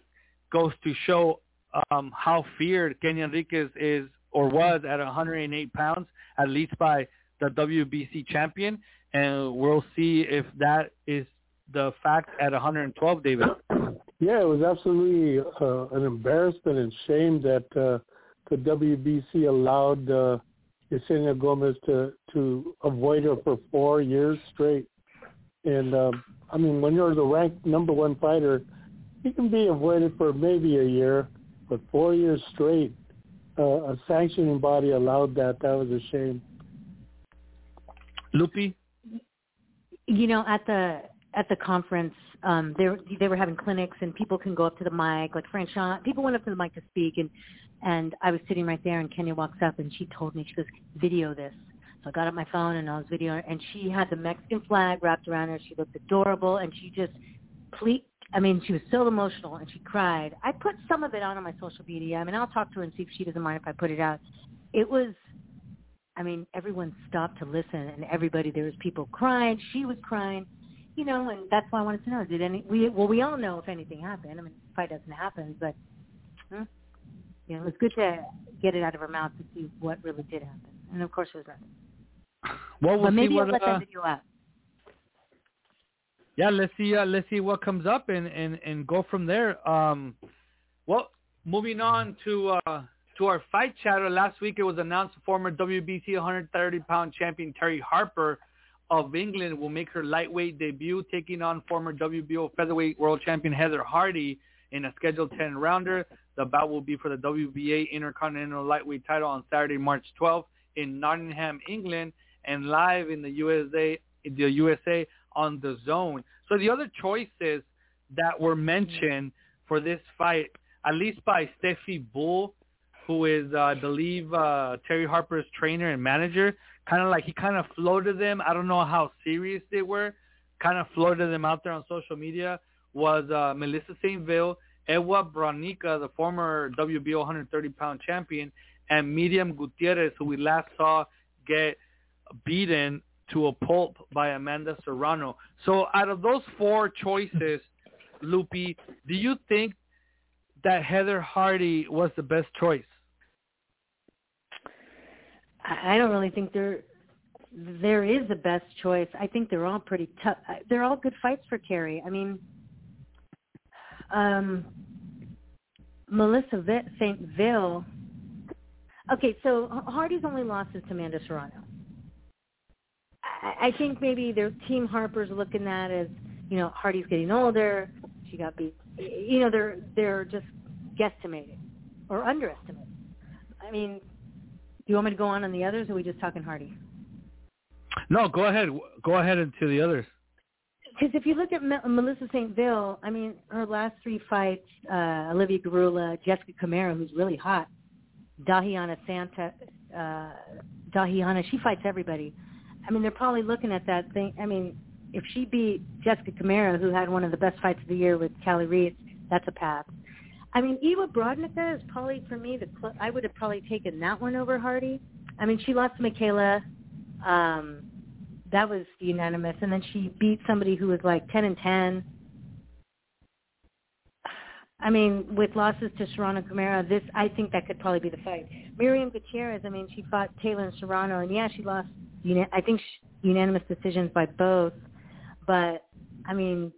goes to show um, how feared Kenia Enriquez is, or was, at one hundred eight pounds, at least by the W B C champion. And we'll see if that is the fact at one hundred twelve, David. Yeah, it was absolutely uh, an embarrassment and shame that uh, the W B C allowed uh, Yesenia Gomez to, to avoid her for four years straight. And, uh, I mean, when you're the ranked number one fighter, you can be avoided for maybe a year, but four years straight, uh, a sanctioning body allowed that. That was a shame. Lupi? You know, at the at the conference, um, they, they were having clinics, and people can go up to the mic, like Franchon. People went up to the mic to speak, and, and I was sitting right there, and Kenia walks up, and she told me, she goes, video this. So I got up my phone and I was videoing, and she had the Mexican flag wrapped around her. She looked adorable, and she just, ple- I mean, she was so emotional, and she cried. I put some of it on on my social media. I mean, I'll talk to her and see if she doesn't mind if I put it out. It was, I mean, everyone stopped to listen, and everybody, there was people crying. She was crying, you know, and that's why I wanted to know. Did any, we, well, we all know if anything happened. I mean, the fight doesn't happen, but, huh? You know, it was good to get it out of her mouth to see what really did happen. And, of course, it was nothing. Well, we'll but maybe see what, let that uh, video out. Yeah, let's see. Uh, let's see what comes up and, and, and go from there. Um, well, moving on to uh, to our fight chatter. Last week, it was announced former W B C one hundred thirty pound champion Terri Harper of England will make her lightweight debut, taking on former W B O featherweight world champion Heather Hardy in a scheduled ten rounder. The bout will be for the W B A Intercontinental Lightweight title on Saturday, March twelfth in Nottingham, England, and live in the U S A, in the U S A on The Zone. So the other choices that were mentioned for this fight, at least by Steffi Bull, who is, uh, I believe, uh, Terry Harper's trainer and manager, kind of like he kind of floated them. I don't know how serious they were. Kind of floated them out there on social media. Was uh, Melissa Saint-Vil, Ewa Bronica, the former W B O one hundred thirty pound champion, and Miriam Gutierrez, who we last saw get beaten to a pulp by Amanda Serrano. So out of those four choices, Lupi, do you think that Heather Hardy was the best choice? I don't really think there there is the best choice. I think they're all pretty tough. They're all good fights for Terry. I mean, um, Melissa Saint-Vil. Okay, so Hardy's only loss is to Amanda Serrano. I, I think maybe their team Harper's looking at as, you know, Hardy's getting older. She got beat. You know, they're they're just guesstimating or underestimating. I mean, do you want me to go on on the others, or are we just talking Hardy? No, go ahead. Go ahead into the others. Because if you look at Me- Melissa Saint-Vil, I mean, her last three fights, uh, Olivia Garula, Jessica Camara, who's really hot, Dahiana Santa, uh, Dahiana, she fights everybody. I mean, they're probably looking at that thing. I mean, if she beat Jessica Camara, who had one of the best fights of the year with Callie Reitz, that's a pass. I mean, Ewa Brodnica is probably, for me, the cl- I would have probably taken that one over Hardy. I mean, she lost to Mikaela. Um, that was unanimous. And then she beat somebody who was like ten and ten. I mean, with losses to Serrano Camara, this, I think that could probably be the fight. Miriam Gutierrez, I mean, she fought Taylor and Serrano, and yeah, she lost, I think, unanimous decisions by both. But, I mean,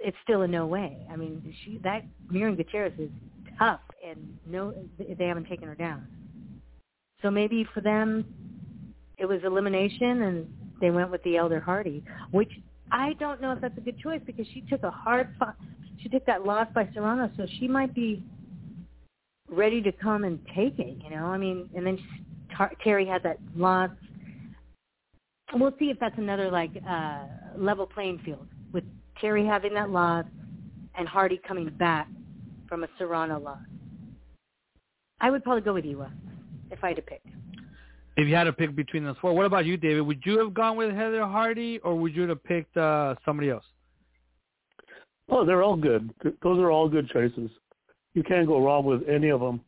it's still a no way. I mean, she that Miriam Gutierrez is tough, and no, they haven't taken her down. So maybe for them, it was elimination, and they went with the elder Hardy, which I don't know if that's a good choice because she took a hard fight. She took that loss by Serrano, so she might be ready to come and take it, you know. I mean, and then she, Terry had that loss. We'll see if that's another, like, uh, level playing field with Terry having that loss and Hardy coming back from a Serrano loss. I would probably go with Ewa if I had to pick. If you had to pick between those four, what about you, David? Would you have gone with Heather Hardy or would you have picked uh, somebody else? Oh, they're all good. Those are all good choices. You can't go wrong with any of them.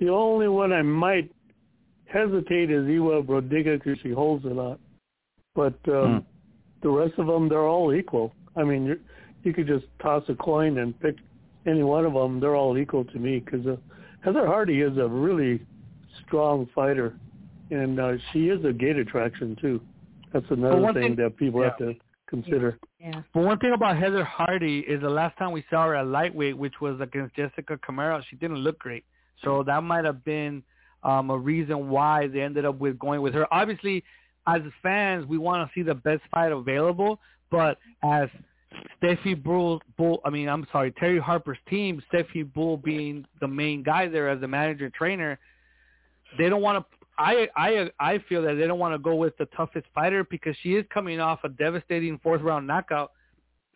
The only one I might hesitate is Ewa Brodiga because she holds a lot. But um, hmm. the rest of them, they're all equal. I mean, you you could just toss a coin and pick any one of them. They're all equal to me because uh, Heather Hardy is a really strong fighter, and uh, she is a gate attraction too. That's another thing, thing that people yeah. have to consider. Yeah. Yeah. But one thing about Heather Hardy is the last time we saw her at lightweight, which was against Jessica Camara, she didn't look great. So that might have been um, a reason why they ended up with going with her. Obviously, as fans, we want to see the best fight available, but as Steffi Bull, Bull, I mean, I'm sorry, Terry Harper's team, Steffi Bull being the main guy there as the manager trainer, they don't want to. I I I feel that they don't want to go with the toughest fighter because she is coming off a devastating fourth round knockout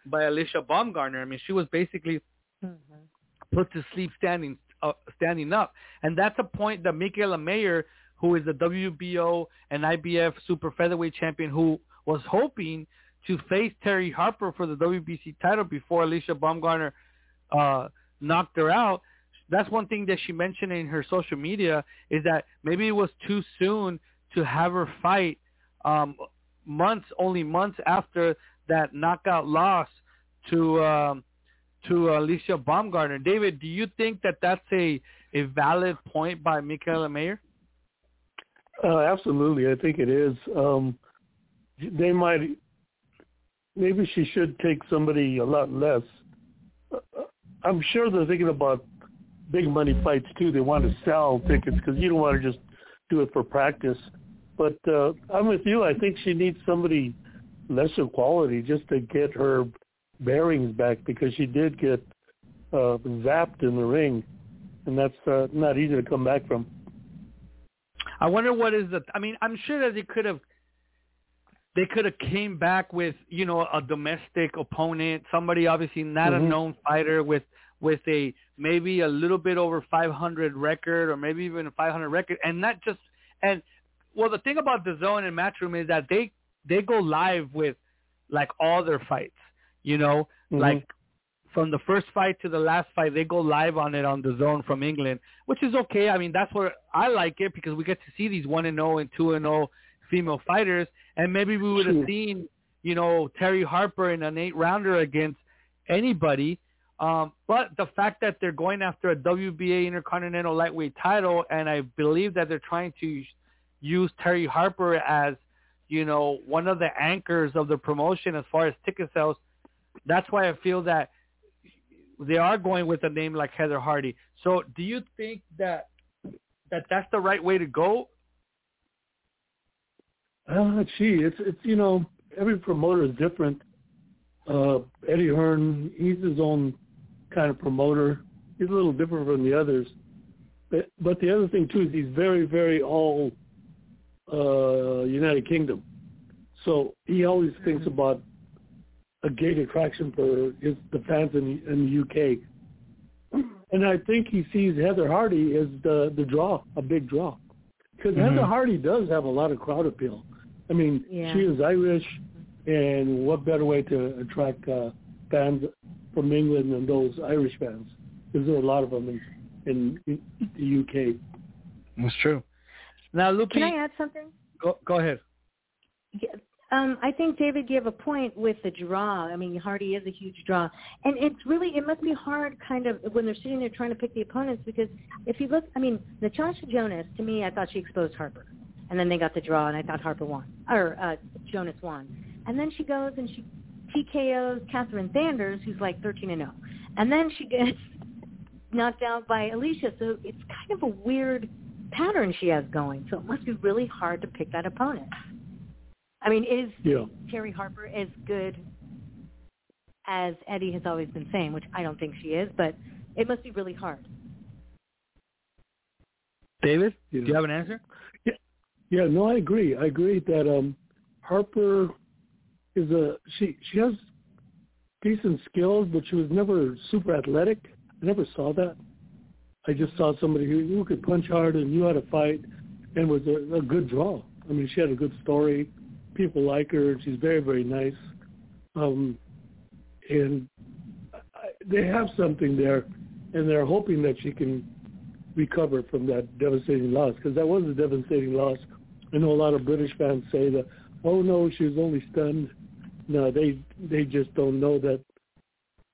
by Alycia Baumgardner. I mean, she was basically mm-hmm. put to sleep standing uh, standing up, and that's a point that Mikaela Mayer, who is the W B O and I B F super featherweight champion, who was hoping to face Terry Harper for the W B C title before Alycia Baumgardner uh, knocked her out. That's one thing that she mentioned in her social media is that maybe it was too soon to have her fight um, months, only months after that knockout loss to um, to Alycia Baumgardner. David, do you think that that's a, a valid point by Mikaela Mayer? Uh, absolutely, I think it is. Um, they might, maybe she should take somebody a lot less. Uh, I'm sure they're thinking about big money fights too. They want to sell tickets because you don't want to just do it for practice. But uh, I'm with you. I think she needs somebody lesser quality just to get her bearings back because she did get uh, zapped in the ring, and that's uh, not easy to come back from. I wonder what is the – I mean, I'm sure that they could have – they could have came back with, you know, a domestic opponent, somebody obviously not mm-hmm. a known fighter with with a maybe a little bit over five hundred record or maybe even a five hundred record. And not just – and, well, the thing about D A Z N and Matchroom is that they, they go live with, like, all their fights, you know, mm-hmm. like – from the first fight to the last fight, they go live on it on D A Z N from England, which is okay. I mean, that's where I like it because we get to see these one and oh and two and oh female fighters, and maybe we would have seen, you know, Terri Harper in an eight rounder against anybody. Um, but the fact that they're going after a W B A Intercontinental Lightweight title, and I believe that they're trying to use Terri Harper as, you know, one of the anchors of the promotion as far as ticket sales. That's why I feel that they are going with a name like Heather Hardy. So do you think that, that that's the right way to go? Uh, gee, it's, it's, you know, every promoter is different. Uh, Eddie Hearn, he's his own kind of promoter. He's a little different from the others. But, but the other thing, too, is he's very, very all uh, United Kingdom. So he always thinks about a gate attraction for his, the fans in, in the U K. And I think he sees Heather Hardy as the, the draw, a big draw. Because mm-hmm. Heather Hardy does have a lot of crowd appeal. I mean, yeah. she is Irish, and what better way to attract uh, fans from England than those Irish fans? Because there are a lot of them in, in, in the U K. That's true. Now, Lupi, can I add something? Go, go ahead. Yeah. Um, I think, David, you have a point with the draw. I mean, Hardy is a huge draw. And it's really, it must be hard kind of when they're sitting there trying to pick the opponents because if you look, I mean, Natasha Jonas, to me, I thought she exposed Harper. And then they got the draw, and I thought Harper won, or uh, Jonas won. And then she goes and she T K Os Catherine Sanders, who's like thirteen and oh. And then she gets knocked out by Alycia. So it's kind of a weird pattern she has going. So it must be really hard to pick that opponent. I mean, is yeah. Terri Harper as good as Eddie has always been saying, which I don't think she is, but it must be really hard. David, do you have an answer? Yeah, yeah no, I agree. I agree that um, Harper is a she, – she has decent skills, but she was never super athletic. I never saw that. I just saw somebody who, who could punch hard and knew how to fight and was a, a good draw. I mean, she had a good story. People like her. She's very, very nice. Um, and I, they have something there, and they're hoping that she can recover from that devastating loss, because that was a devastating loss. I know a lot of British fans say that, oh, no, she was only stunned. No, they they just don't know that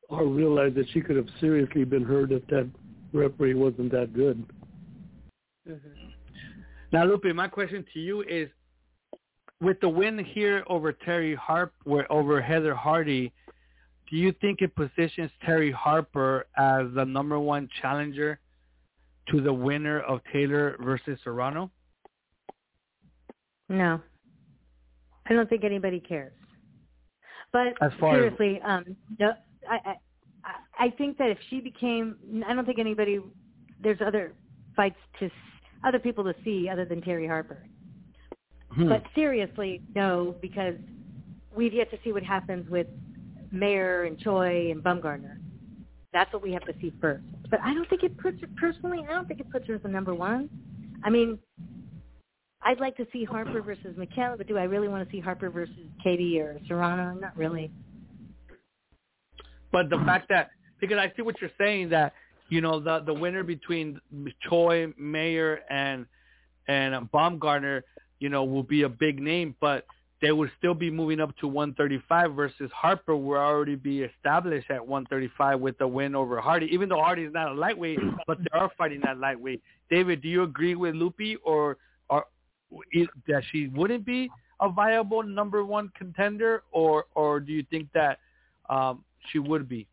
or realize that she could have seriously been hurt if that referee wasn't that good. Mm-hmm. Now, Lupi, my question to you is, with the win here over Terri Harper, over Heather Hardy, do you think it positions Terri Harper as the number one challenger to the winner of Taylor versus Serrano? No. I don't think anybody cares. But as far seriously, as... Um, no, I, I, I think that if she became, I don't think anybody, there's other fights to, other people to see other than Terri Harper. Hmm. But seriously, no, because we've yet to see what happens with Mayer and Choi and Baumgardner. That's what we have to see first. But I don't think it puts her, personally, I don't think it puts her as the number one. I mean, I'd like to see Harper versus Mikaela, but do I really want to see Harper versus Katie or Serrano? Not really. But the fact that, because I see what you're saying, that, you know, the, the winner between Choi, Mayer, and, and Baumgardner, you know, will be a big name, but they will still be moving up to one thirty-five versus Harper will already be established at one thirty-five with the win over Hardy, even though Hardy is not a lightweight, but they are fighting that lightweight. David, do you agree with Lupi or, or that she wouldn't be a viable number one contender, or, or do you think that um, she would be?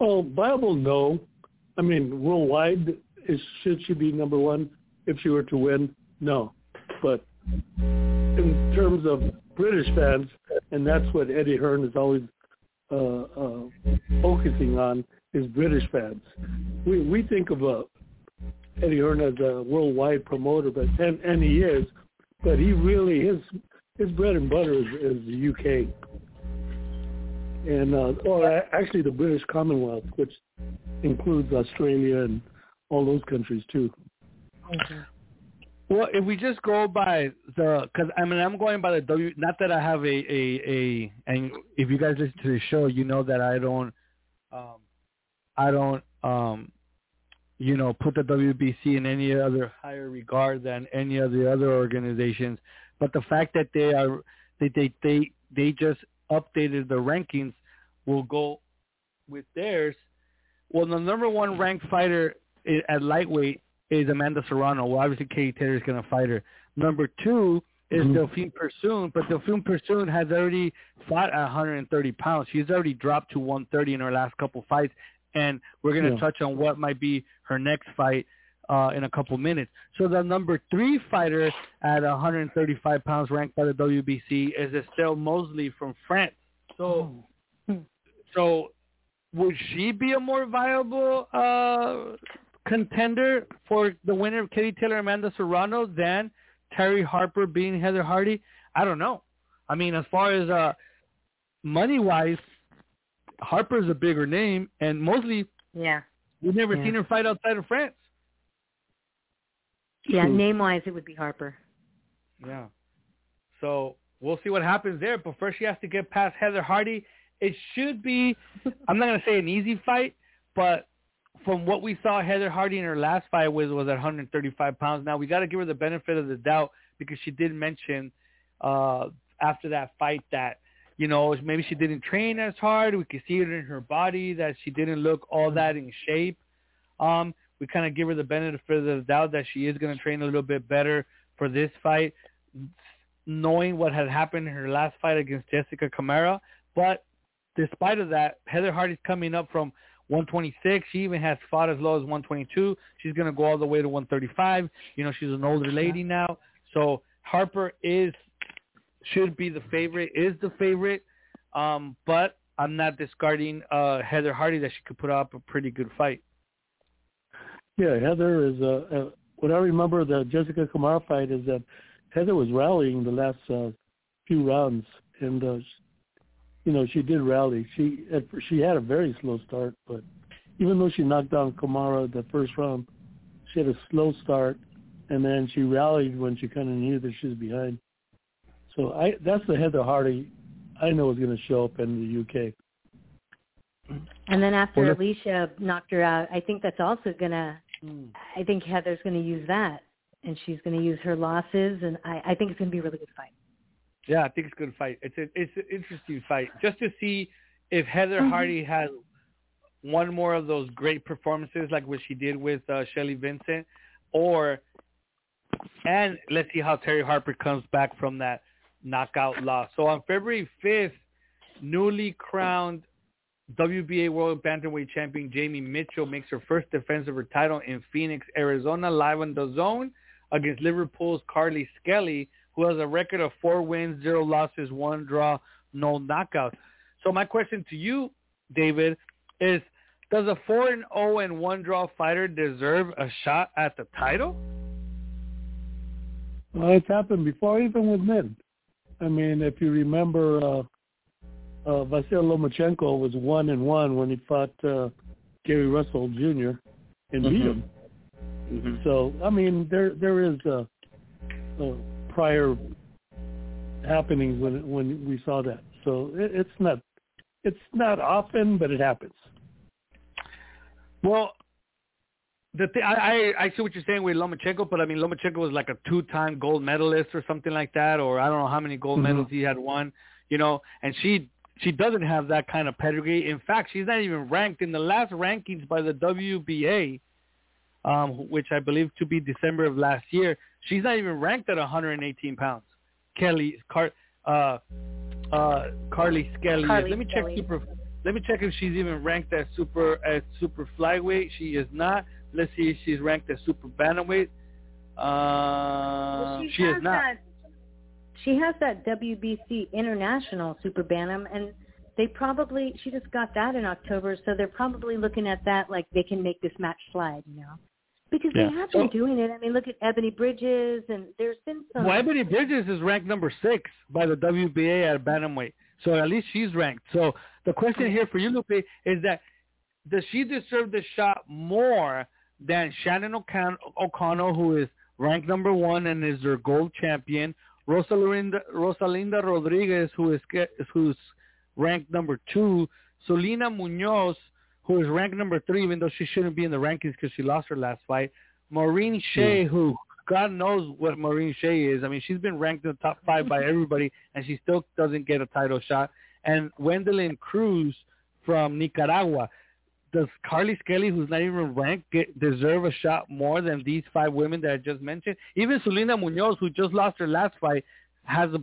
Well, viable, no. I mean, worldwide, is, should she be number one if she were to win? No, but in terms of British fans, and that's what Eddie Hearn is always uh, uh, focusing on, is British fans. We we think of a Eddie Hearn as a worldwide promoter, but and, and he is, but he really, his his bread and butter is, is the U K. And, uh, or actually the British Commonwealth, which includes Australia and all those countries too. Okay. Well, if we just go by the, because I mean I'm going by the W. Not that I have a, a, a and if you guys listen to the show, you know that I don't, um, I don't, um, you know, put the W B C in any other higher regard than any of the other organizations. But the fact that they are, that they they they just updated the rankings, will go with theirs. Well, the number one ranked fighter at lightweight is Amanda Serrano. Well, obviously Katie Taylor is going to fight her. Number two is mm-hmm. Delphine Persoon, but Delphine Persoon has already fought at one hundred thirty pounds. She's already dropped to one thirty in her last couple fights, and we're going to yeah. touch on what might be her next fight uh, in a couple minutes. So the number three fighter at one hundred thirty-five pounds ranked by the W B C is Estelle Mosley from France. So, oh. so would she be a more viable uh contender for the winner of Katie Taylor, Amanda Serrano, than Terri Harper being Heather Hardy? I don't know. I mean, as far as uh, money-wise, Harper's a bigger name, and Mosley, yeah, we've never yeah. seen her fight outside of France. Yeah, hmm. name-wise, it would be Harper. Yeah. So we'll see what happens there, but first she has to get past Heather Hardy. It should be, I'm not going to say an easy fight, but from what we saw Heather Hardy in her last fight was, was at one hundred thirty-five pounds. Now, we got to give her the benefit of the doubt because she did mention uh, after that fight that, you know, maybe she didn't train as hard. We could see it in her body that she didn't look all that in shape. Um, we kind of give her the benefit of the doubt that she is going to train a little bit better for this fight, knowing what had happened in her last fight against Jessica Camara. But despite of that, Heather Hardy's coming up from one twenty-six. She even has fought as low as one twenty-two. She's going to go all the way to one thirty-five. You know, she's an older lady now. So Harper is, should be the favorite, is the favorite. Um, but I'm not discarding uh, Heather Hardy that she could put up a pretty good fight. Yeah, Heather is, uh, uh, what I remember the Jessica Camara fight is that Heather was rallying the last uh, few rounds. And uh, you know, she did rally. She she had a very slow start, but even though she knocked down Kamara the first round, she had a slow start, and then she rallied when she kind of knew that she was behind. So I that's the Heather Hardy I know is going to show up in the U K. And then after well, Alycia knocked her out, I think that's also going to – I think Heather's going to use that, and she's going to use her losses, and I, I think it's going to be a really good fight. Yeah, I think it's a good fight. It's a, it's an interesting fight. Just to see if Heather mm-hmm. Hardy has one more of those great performances like what she did with uh, Shelly Vincent, or and let's see how Terri Harper comes back from that knockout loss. So on February fifth, newly crowned W B A World Bantamweight Champion Jamie Mitchell makes her first defense of her title in Phoenix, Arizona, live on D A Z N against Liverpool's Carly Skelly, who has a record of four wins, zero losses, one draw, no knockouts. So my question to you, David, is does a four and oh and one draw fighter deserve a shot at the title? Well, it's happened before, even with men. I mean, if you remember, uh, uh, Vasyl Lomachenko was one and one when he fought uh, Gary Russell Junior and mm-hmm. beat him. Mm-hmm. So, I mean, there there is a... a prior happenings when when we saw that, so it, it's not it's not often, but it happens. Well, the th- I, I I see what you're saying with Lomachenko, but I mean Lomachenko was like a two-time gold medalist or something like that, or I don't know how many gold mm-hmm. medals he had won, you know. And she she doesn't have that kind of pedigree. In fact, she's not even ranked in the last rankings by the W B A. Um, which I believe to be December of last year. She's not even ranked at one hundred eighteen pounds. Kelly, Car, uh, uh, Carly Skelly. Carly let me Skelly. check super. Let me check if she's even ranked at super at super flyweight. She is not. Let's see if she's ranked at super bantamweight. Uh, well, she she is not. That, she has that W B C International Super Bantam, and they probably she just got that in October, so they're probably looking at that like they can make this match slide, you know. Because yeah. they have been so, doing it. I mean, look at Ebony Bridges, and there's been some. Well, Ebony Bridges is ranked number six by the W B A at bantamweight, so at least she's ranked. So the question here for you, Lupi, is that does she deserve the shot more than Shannon O'Con- O'Connell, who is ranked number one and is their gold champion, Rosalinda, Rosalinda Rodriguez, who is who's ranked number two, Selena Munoz, who is ranked number three, even though she shouldn't be in the rankings because she lost her last fight, Maureen Shea, yeah. who God knows what Maureen Shea is. I mean, she's been ranked in the top five by everybody, and she still doesn't get a title shot, and Wendelin Cruz from Nicaragua. Does Carly Skelly, who's not even ranked, get, deserve a shot more than these five women that I just mentioned? Even Selena Munoz, who just lost her last fight, has a,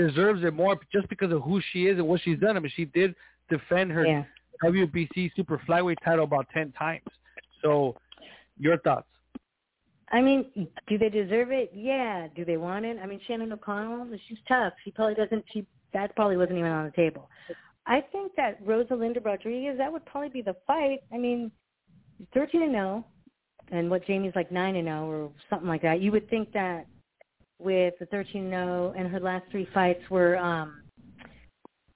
deserves it more just because of who she is and what she's done. I mean, she did defend her yeah. W B C super flyweight title about ten times. So your thoughts? I mean, do they deserve it? Yeah. Do they want it? I mean, Shannon O'Connell, she's tough. She probably doesn't – She that probably wasn't even on the table. I think that Rosalinda Rodriguez, that would probably be the fight. I mean, thirteen and oh, and what Jamie's like nine and oh or something like that. You would think that with the thirteen and oh and her last three fights were um, –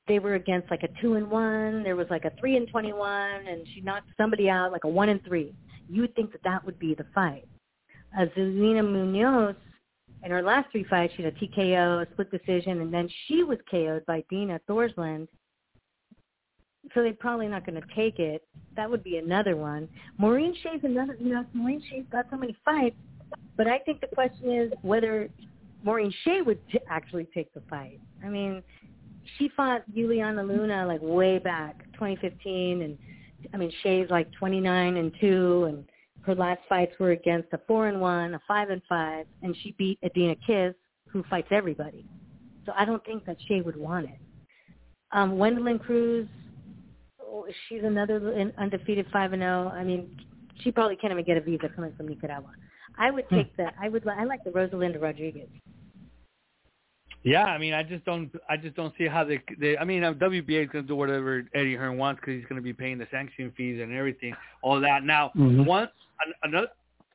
they were against like a two and one. There was like a three and twenty-one, and she knocked somebody out like a one and three. You would think that that would be the fight. Uh, Zelina Munoz, in her last three fights, she had a T K O, a split decision, and then she was K O'd by Dina Thorsland. So they're probably not going to take it. That would be another one. Maureen Shea's another, you know, Maureen Shea's got so many fights, but I think the question is whether Maureen Shea would t- actually take the fight. I mean, she fought Yuliana Luna like way back, twenty fifteen, and I mean Shea's like twenty-nine and two, and her last fights were against a four and one, a five and five, and she beat Adina Kiss, who fights everybody. So I don't think that Shea would want it. Um, Wendelin Cruz, she's another undefeated five and zero. I mean, she probably can't even get a visa coming from Nicaragua. I would take hmm. the. I would. I like the Rosalinda Rodriguez. Yeah, I mean, I just don't, I just don't see how they. they I mean, W B A is going to do whatever Eddie Hearn wants because he's going to be paying the sanction fees and everything, all that. Now, mm-hmm. once an, another,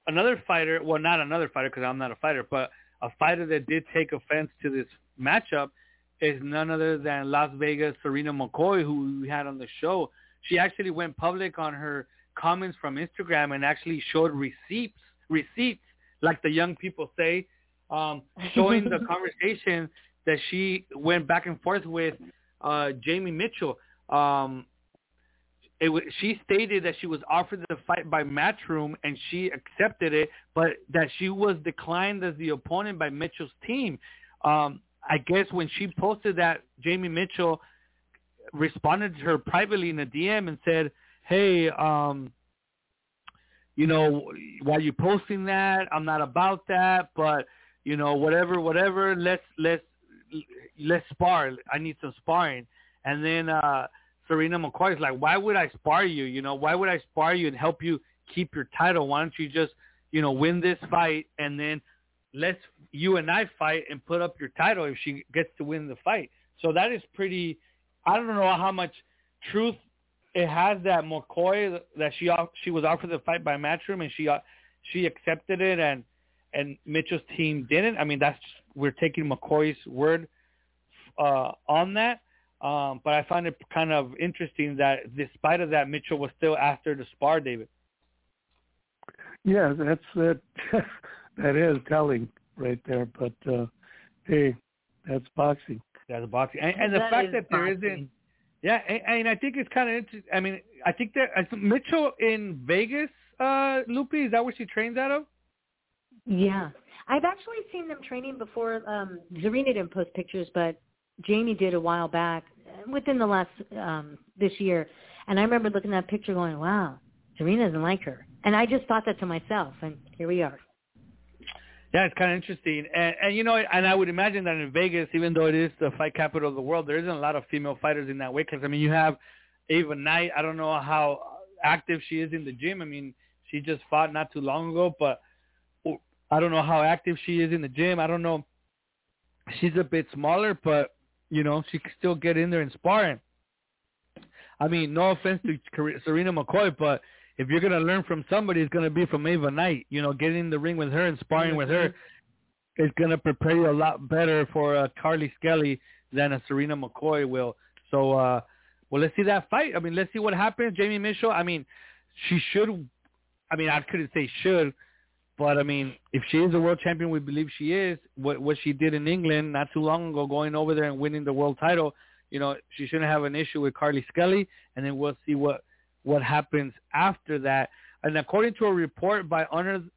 another fighter, well, not another fighter because I'm not a fighter, but a fighter that did take offense to this matchup is none other than Las Vegas Serena McCoy, who we had on the show. She actually went public on her comments from Instagram and actually showed receipts, receipts, like the young people say. Um, showing the conversation that she went back and forth with uh, Jamie Mitchell. Um, it w- she stated that she was offered the fight by Matchroom, and she accepted it, but that she was declined as the opponent by Mitchell's team. Um, I guess when she posted that, Jamie Mitchell responded to her privately in a D M and said, hey, um, you know, why are you posting that? I'm not about that, but... You know, whatever, whatever. Let's let's let's spar. I need some sparring. And then uh, Serena McCoy is like, "Why would I spar you? You know, why would I spar you and help you keep your title? Why don't you just, you know, win this fight and then let's you and I fight and put up your title if she gets to win the fight." So that is pretty. I don't know how much truth it has that McCoy that she she was offered the fight by Matchroom and she she accepted it and. And Mitchell's team didn't. I mean, that's we're taking McCoy's word uh, on that. Um, but I find it kind of interesting that, despite of that, Mitchell was still after the spar, David. Yeah, that's that. That is telling right there. But uh, hey, that's boxing. That's boxing, and, and the that fact that there boxing. isn't. Yeah, and, and I think it's kind of interesting. I mean, I think that I think Mitchell in Vegas, uh, Lupi, is that where she trains out of? Yeah. I've actually seen them training before. Um, Serena didn't post pictures, but Jamie did a while back, within the last, um, this year. And I remember looking at that picture going, wow, Serena doesn't like her. And I just thought that to myself, and here we are. Yeah, it's kind of interesting. And, and, you know, and I would imagine that in Vegas, even though it is the fight capital of the world, there isn't a lot of female fighters in that way. Because, I mean, you have Ava Knight. I don't know how active she is in the gym. I mean, she just fought not too long ago, but I don't know how active she is in the gym. I don't know. She's a bit smaller, but, you know, she can still get in there and sparring. I mean, no offense to Serena McCoy, but if you're going to learn from somebody, it's going to be from Ava Knight. You know, getting in the ring with her and sparring with her is going to prepare you a lot better for uh, Carly Skelly than a Serena McCoy will. So, uh, well, let's see that fight. I mean, let's see what happens. Jamie Mitchell, I mean, she should – I mean, I couldn't say should, but, I mean, if she is a world champion, we believe she is, what, what she did in England not too long ago, going over there and winning the world title, you know, she shouldn't have an issue with Carly Skelly, and then we'll see what, what happens after that. And according to a report by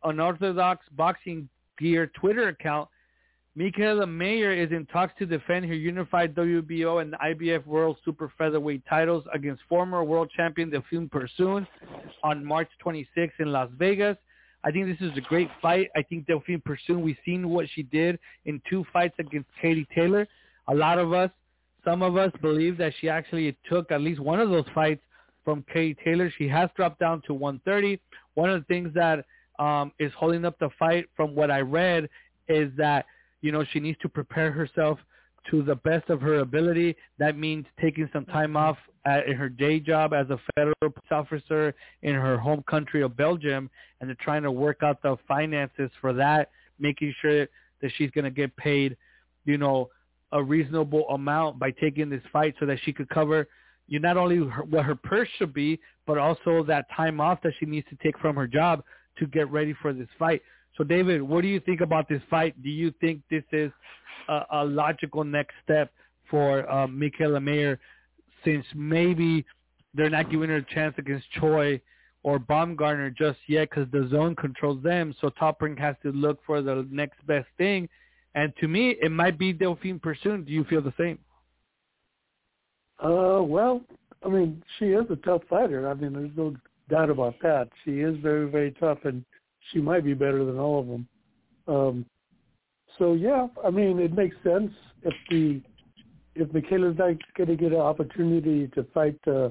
Unorthodox Boxing Gear Twitter account, Mikaela Mayer is in talks to defend her unified W B O and I B F World Super Featherweight titles against former world champion Delphine Persoon on March twenty-sixth in Las Vegas. I think this is a great fight. I think Delphine Persoon, we've seen what she did in two fights against Katie Taylor. A lot of us, some of us believe that she actually took at least one of those fights from Katie Taylor. She has dropped down to one thirty. One of the things that um, is holding up the fight from what I read is that, you know, she needs to prepare herself to the best of her ability. That means taking some time off at, in her day job as a federal police officer in her home country of Belgium, and they're trying to work out the finances for that, making sure that she's going to get paid, you know, a reasonable amount by taking this fight so that she could cover you not only her, what her purse should be, but also that time off that she needs to take from her job to get ready for this fight. So, David, what do you think about this fight? Do you think this is a, a logical next step for uh, Mikaela Mayer, since maybe they're not giving her a chance against Choi or Baumgardner just yet because the zone controls them? So Top Rank has to look for the next best thing. And to me, it might be Delphine Persoon. Do you feel the same? Uh, well, I mean, she is a tough fighter. I mean, there's no doubt about that. She is very, very tough, and she might be better than all of them. Um, so, yeah, I mean, it makes sense if the if Mikaela's not going to get an opportunity to fight uh,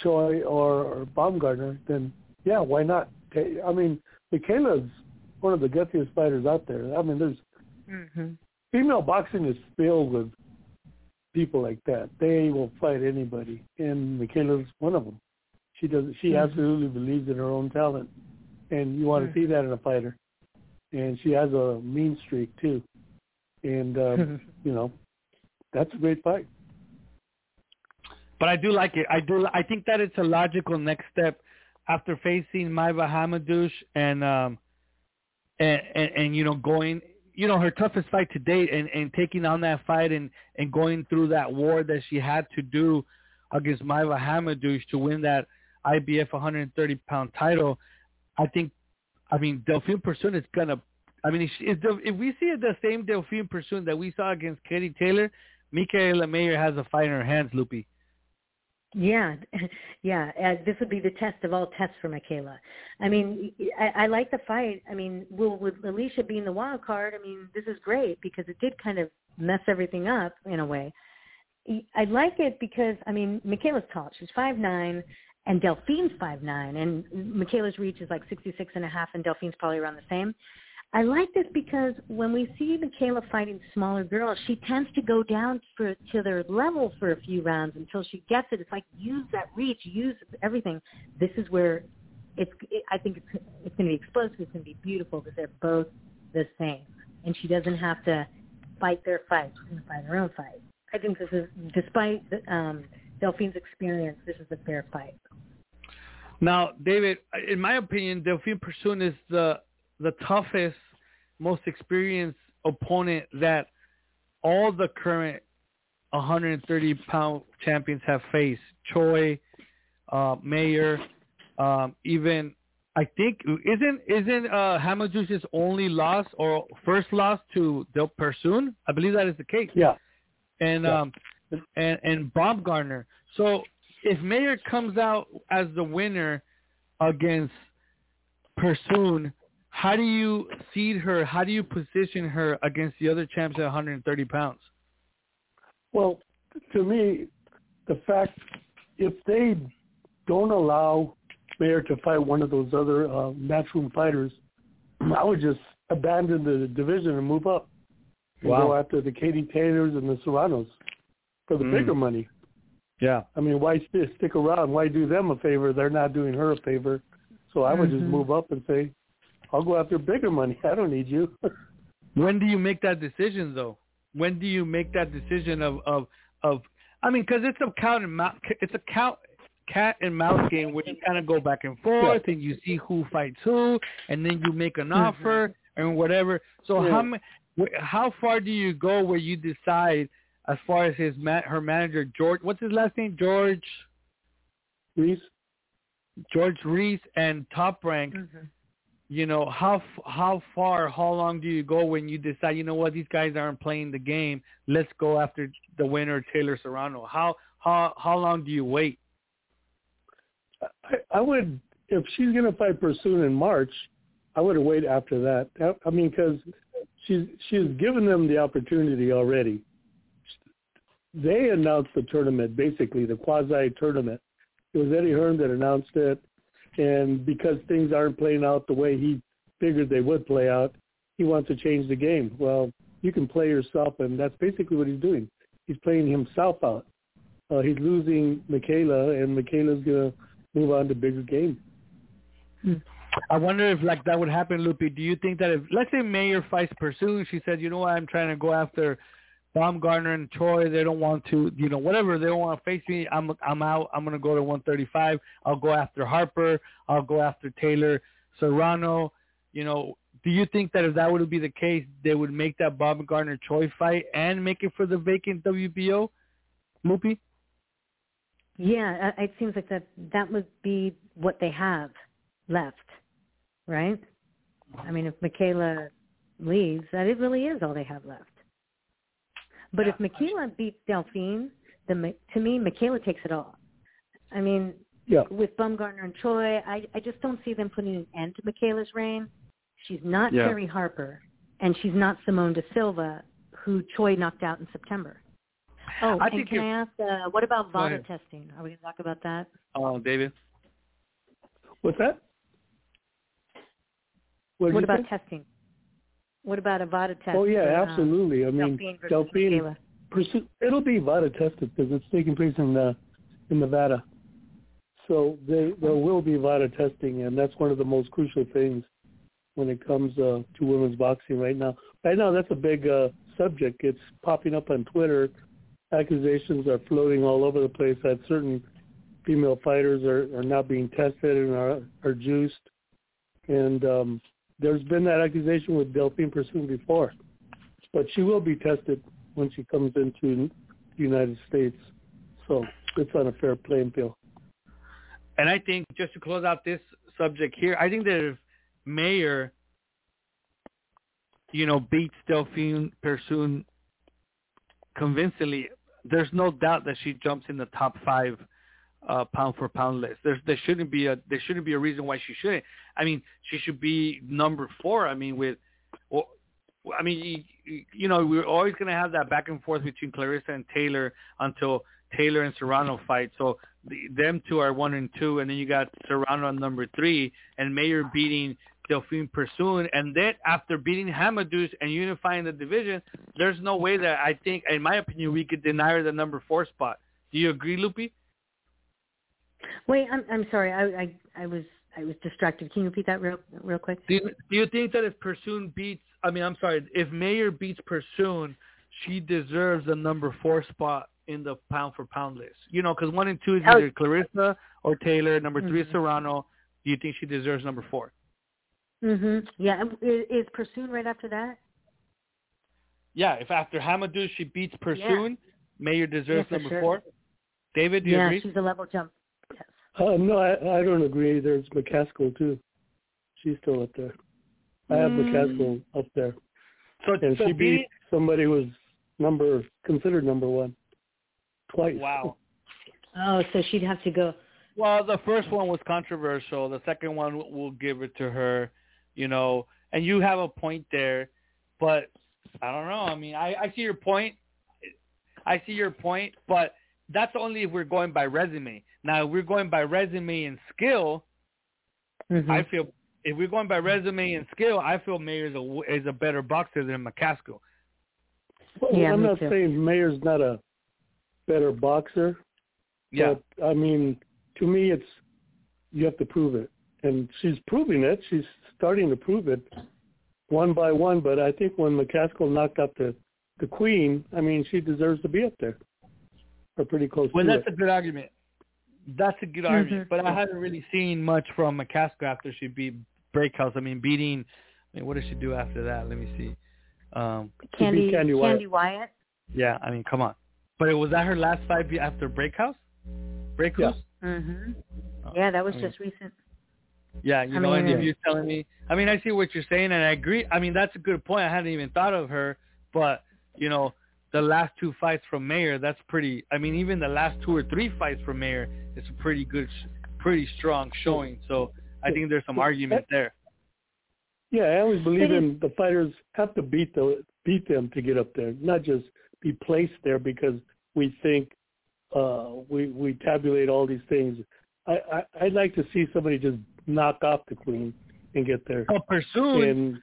Choi or, or Baumgardner, then, yeah, why not? I mean, Mikaela's one of the guttiest fighters out there. I mean, there's mm-hmm. female boxing is filled with people like that. They will fight anybody, and Mikaela's one of them. She does. She mm-hmm. absolutely believes in her own talent. And you want to see that in a fighter. And she has a mean streak, too. And, uh, you know, that's a great fight. But I do like it. I do. I think that it's a logical next step after facing Maiva Hamadouche and, um, and, and, and, you know, going, you know, her toughest fight to date and, and taking on that fight and, and going through that war that she had to do against Maiva Hamadouche to win that I B F one thirty pound title. I think, I mean, Delphine Persoon is going to, I mean, if, if we see the same Delphine Persoon that we saw against Katie Taylor, Mikaela Mayer has a fight in her hands, Lupi. Yeah, yeah. Uh, this would be the test of all tests for Mikaela. I mean, I, I like the fight. I mean, we'll, with Alycia being the wild card, I mean, this is great because it did kind of mess everything up in a way. I like it because, I mean, Mikaela's tall. She's five nine. And Delphine's five nine, and Mikaela's reach is like sixty-six and a half, and Delphine's probably around the same. I like this because when we see Mikaela fighting smaller girls, she tends to go down for, to their level for a few rounds until she gets it. It's like, use that reach, use everything. This is where it's, it, I think it's, it's going to be explosive. It's going to be beautiful because they're both the same, and she doesn't have to fight their fight. She's going to fight her own fight. I think this is, despite um, Delphine's experience, this is a fair fight. Now, David, in my opinion, Delphine Persoon is the the toughest, most experienced opponent that all the current one thirty pound champions have faced. Choi, uh, Mayer, um, even I think isn't isn't uh, Hamadouche's only loss or first loss to Del Persoon? I believe that is the case. Yeah, and yeah. Um, and and Baumgardner. So. If Mayer comes out as the winner against Persoon, how do you seed her? How do you position her against the other champs at one thirty pounds? Well, to me, the fact if they don't allow Mayer to fight one of those other uh, matchroom fighters, I would just abandon the division and move up. Wow. And go after the Katie Taylors and the Serranos for the mm. bigger money. Yeah. I mean, why stick around? Why do them a favor? They're not doing her a favor. So I would mm-hmm. just move up and say, I'll go after bigger money. I don't need you. When do you make that decision, though? When do you make that decision of, of, of I mean, because it's a count and mouse, it's a count, cat and mouse game where you kind of go back and forth and you see who fights who, and then you make an mm-hmm. offer and whatever. So yeah. how how far do you go where you decide as far as his her manager, George, what's his last name? George? Reese. George Reese and Top Rank. Mm-hmm. You know, how how far, how long do you go when you decide, you know what, these guys aren't playing the game, let's go after the winner, Taylor Serrano? How how how long do you wait? I, I would, if she's going to fight Persoon in March, I would wait after that. I mean, because she's, she's given them the opportunity already. They announced the tournament, basically, the quasi-tournament. It was Eddie Hearn that announced it. And because things aren't playing out the way he figured they would play out, he wants to change the game. Well, you can play yourself, and that's basically what he's doing. He's playing himself out. Uh, he's losing Mikaela, and Mikaela's going to move on to bigger game. I wonder if like that would happen, Lupi. Do you think that if, let's say Mayer fights Persoon, she said, you know what, I'm trying to go after Baumgardner and Troy, they don't want to, you know, whatever, they don't want to face me. I'm I'm out. I'm gonna go to one thirty-five. I'll go after Harper. I'll go after Taylor Serrano. You know, do you think that if that would be the case, they would make that Baumgardner Troy fight and make it for the vacant W B O, Lupi? Yeah, it seems like that that would be what they have left, right? I mean, if Mikaela leaves, that it really is all they have left. But yeah, if Mikaela beats Delphine, the, to me, Mikaela takes it all. I mean, yeah. with Baumgardner and Troy, I, I just don't see them putting an end to Mikaela's reign. She's not yeah. Terri Harper, and she's not Simone de Silva, who Troy knocked out in September. Oh, I and can I ask, uh, what about V A D A testing? Are we going to talk about that? Oh, uh, David? What's that? What, what about think? testing? What about a V A D A test? Oh, yeah, absolutely. Uh, I mean, Delphine, Delphine it'll be V A D A tested because it's taking place in the, in Nevada. So they, there will be V A D A testing, and that's one of the most crucial things when it comes uh, to women's boxing right now. Right now, that's a big uh, subject. It's popping up on Twitter. Accusations are floating all over the place that certain female fighters are, are not being tested and are, are juiced. And um there's been that accusation with Delphine Persoon before, but she will be tested when she comes into the United States. So it's on a fair playing field. And I think, just to close out this subject here, I think that if Mayer, you know, beats Delphine Persoon convincingly, there's no doubt that she jumps in the top five Uh, pound for pound list. There's, there shouldn't be a there shouldn't be a reason why she shouldn't. I mean, she should be number four. I mean, with, well, I mean, you, you know, we're always going to have that back and forth between Clarissa and Taylor until Taylor and Serrano fight. So the, them two are one and two, and then you got Serrano on number three, and Mayer beating Delphine Persoon, and then after beating Hamadouche and unifying the division, there's no way that I think, in my opinion, we could deny her the number four spot. Do you agree, Lupi? Wait, I'm I'm sorry. I, I I was I was distracted. Can you repeat that real real quick? Do you, do you think that if Persoon beats, I mean, I'm sorry, if Mayer beats Persoon, she deserves the number four spot in the pound for pound list? You know, because one and two is either Clarissa or Taylor. Number three mm-hmm. is Serrano. Do you think she deserves number four? Mm-hmm. Yeah. Is, is Persoon right after that? Yeah. If after Hamadou she beats Persoon, yeah. Mayer deserves yeah, number sure. four. David, do you yeah, agree? Yeah, she's a level jump. Uh, no, I, I don't agree. There's McCaskill, too. She's still up there. I have mm. McCaskill up there. So, and so she beat he, somebody who was number, considered number one twice. Wow. Oh, so she'd have to go. Well, the first one was controversial. The second one, we'll give it to her, you know. And you have a point there. But I don't know. I mean, I, I see your point. I see your point, but that's only if we're going by resume. Now, if we're going by resume and skill, mm-hmm. I feel if we're going by resume and skill, I feel Mayer is a, is a better boxer than McCaskill. Well, yeah, I'm not too. saying Mayer's not a better boxer. Yeah. But, I mean, to me, it's you have to prove it. and she's proving it. She's starting to prove it one by one. But I think when McCaskill knocked up the, the queen, I mean, she deserves to be up there. Or pretty close well, to Well, that's it. a good argument. That's a good mm-hmm. argument. But I haven't really seen much from McCaskill after she beat Breakhouse. I mean, beating – I mean, what did she do after that? Let me see. Um, Candy, Candy, Wyatt. Candy Wyatt. Yeah, I mean, come on. But it was that her last fight after Breakhouse? Breakhouse? Yeah. Mm-hmm. Oh, yeah, that was I just mean, recent. Yeah, you I know, mean, and if you're telling me, I mean, I see what you're saying, and I agree. I mean, that's a good point. I hadn't even thought of her, but, you know, the last two fights from Mayer, that's pretty, I mean, even the last two or three fights from Mayer, it's a pretty good, pretty strong showing. So I think there's some argument there. Yeah, I always believe in the fighters have to beat the, beat them to get up there, not just be placed there because we think uh, we we tabulate all these things. I, I, I'd like to see somebody just knock off the queen and get there. Well, Persoon, and,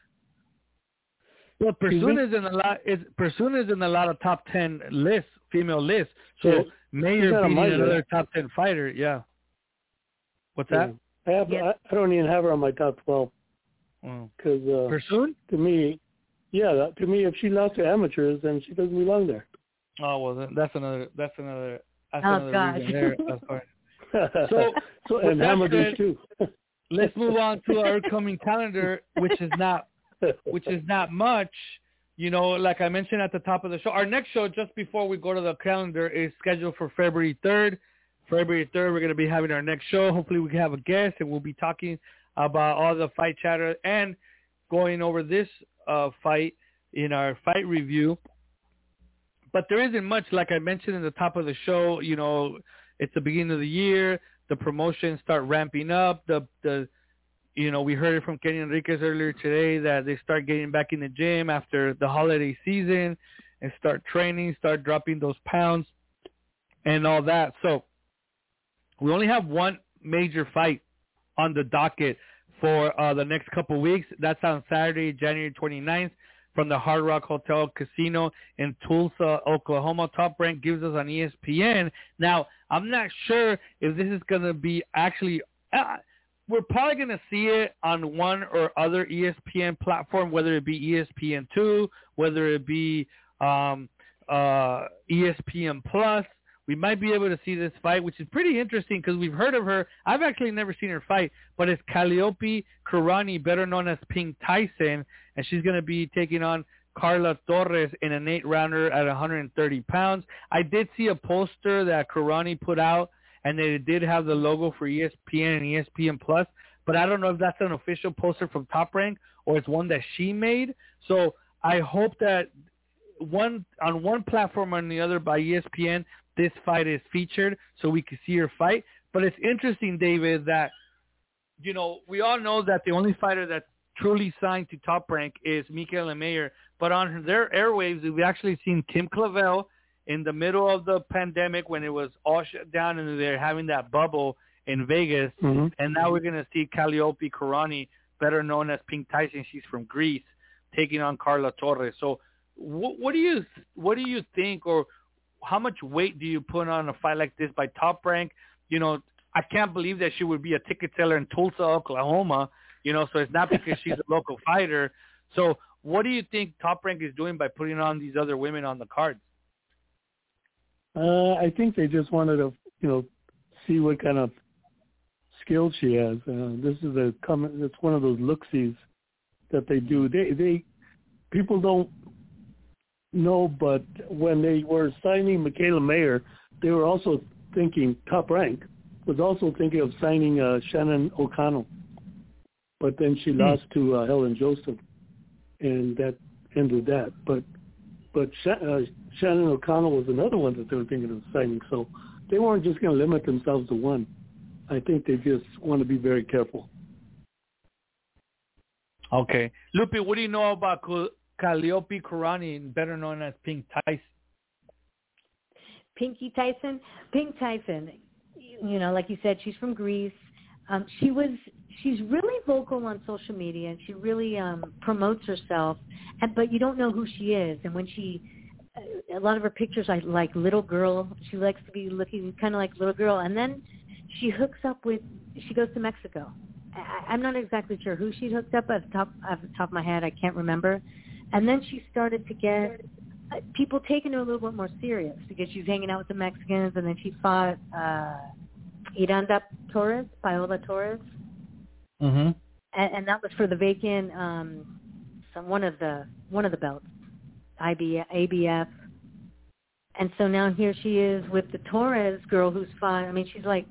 well, Persoon is in a lot. Is, Persoon is in a lot of top ten lists, female lists. So yeah, Mayer beating another top ten fighter. Yeah. What's yeah. that? I, have, yeah. I, I don't even have her on my top twelve. Because uh, Persoon? To me, yeah. To me, if she lost to amateurs, then she doesn't belong there. Oh well, that's another. That's another. That's oh, another gosh. reason there. That's fine. So, so and said, too. Let's move on to our upcoming calendar, which is not, which is not much. You know, like I mentioned at the top of the show, our next show just before we go to the calendar is scheduled for February third. February third, we're going to be having our next show. Hopefully, we can have a guest, and we'll be talking about all the fight chatter and going over this uh, fight in our fight review. But there isn't much, like I mentioned in the top of the show. You know, it's the beginning of the year. The promotions start ramping up. The the you know, we heard it from Kenia Enriquez earlier today that they start getting back in the gym after the holiday season and start training, start dropping those pounds and all that. So we only have one major fight on the docket for uh, the next couple weeks. That's on Saturday, January twenty-ninth, from the Hard Rock Hotel Casino in Tulsa, Oklahoma. Top Rank gives us on E S P N. Now, I'm not sure if this is going to be actually uh, – we're probably going to see it on one or other E S P N platform, whether it be E S P N two, whether it be um, uh, E S P N Plus. We might be able to see this fight, which is pretty interesting because we've heard of her. I've actually never seen her fight, but it's Calliope Currani, better known as Pink Tyson, and she's going to be taking on Carla Torres in an eight-rounder at one hundred thirty pounds. I did see a poster that Currani put out, and it did have the logo for E S P N and E S P N Plus, but I don't know if that's an official poster from Top Rank or it's one that she made. So I hope that one on one platform or on the other by E S P N, this fight is featured so we can see her fight. But it's interesting, David, that, you know, we all know that the only fighter that's truly signed to Top Rank is Mikaela Mayer. But on their airwaves, we've actually seen Kim Clavel in the middle of the pandemic when it was all shut down and they're having that bubble in Vegas. Mm-hmm. And now we're going to see Calliope Currani, better known as Pink Tyson. She's from Greece, taking on Carla Torres. So wh- what do you what do you think or – how much weight do you put on a fight like this by Top Rank? You know, I can't believe that she would be a ticket seller in Tulsa, Oklahoma, you know, so it's not because she's a local fighter. So what do you think Top Rank is doing by putting on these other women on the cards? Uh, I think they just wanted to, you know, see what kind of skill she has. Uh, this is a comment. It's one of those look-sees that they do. They, they, people don't, No, but when they were signing Mikaela Mayer, they were also thinking, Top Rank was also thinking of signing uh, Shannon O'Connell. But then she mm-hmm. lost to uh, Helen Joseph, and that ended that. But but Sh- uh, Shannon O'Connell was another one that they were thinking of signing. So they weren't just going to limit themselves to one. I think they just want to be very careful. Okay. Lupi, what do you know about Calliope Currani, better known as Pink Tyson? Pinky Tyson? Pink Tyson, you know, like you said, she's from Greece. Um, she was, she's really vocal on social media, and she really um, promotes herself, and, but you don't know who she is. And when she, a lot of her pictures are like little girl. She likes to be looking kind of like little girl. And then she hooks up with, she goes to Mexico. I'm not exactly sure who she hooked up at the top, off the top of my head. I can't remember. And then she started to get people taking her a little bit more serious because she was hanging out with the Mexicans, and then she fought uh, Iranda Torres, Paola Torres. Mm-hmm. And, and that was for the vacant um, some, one of the one of the belts, I B F, A B F. And so now here she is with the Torres girl who's fought. I mean, she's like,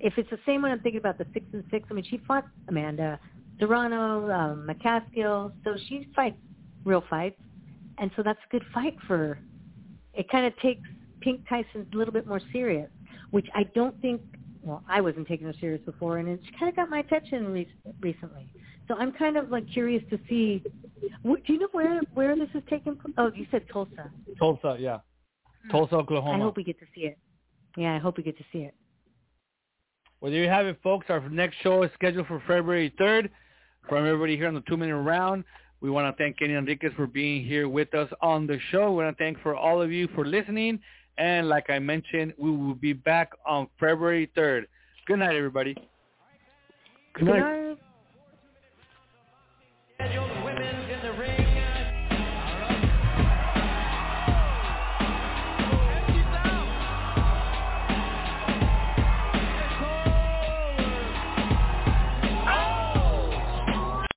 if it's the same one I'm thinking about, the six and six. I mean, she fought Amanda Serrano, um, McCaskill. So she fights real fights, and so that's a good fight for her. It kind of takes Pink Tyson's a little bit more serious, which I don't think. Well, I wasn't taking her serious before, and it kind of got my attention re- recently. So I'm kind of like curious to see. Do you know where where this is taking place? Oh, you said Tulsa. Tulsa, yeah. Tulsa, Oklahoma. I hope we get to see it. Yeah, I hope we get to see it. Well, there you have it, folks. Our next show is scheduled for February third. From everybody here on the two-minute round, we want to thank Kenia Enriquez for being here with us on the show. We want to thank for all of you for listening. And like I mentioned, we will be back on February third. Good night, everybody. Good night. Good night.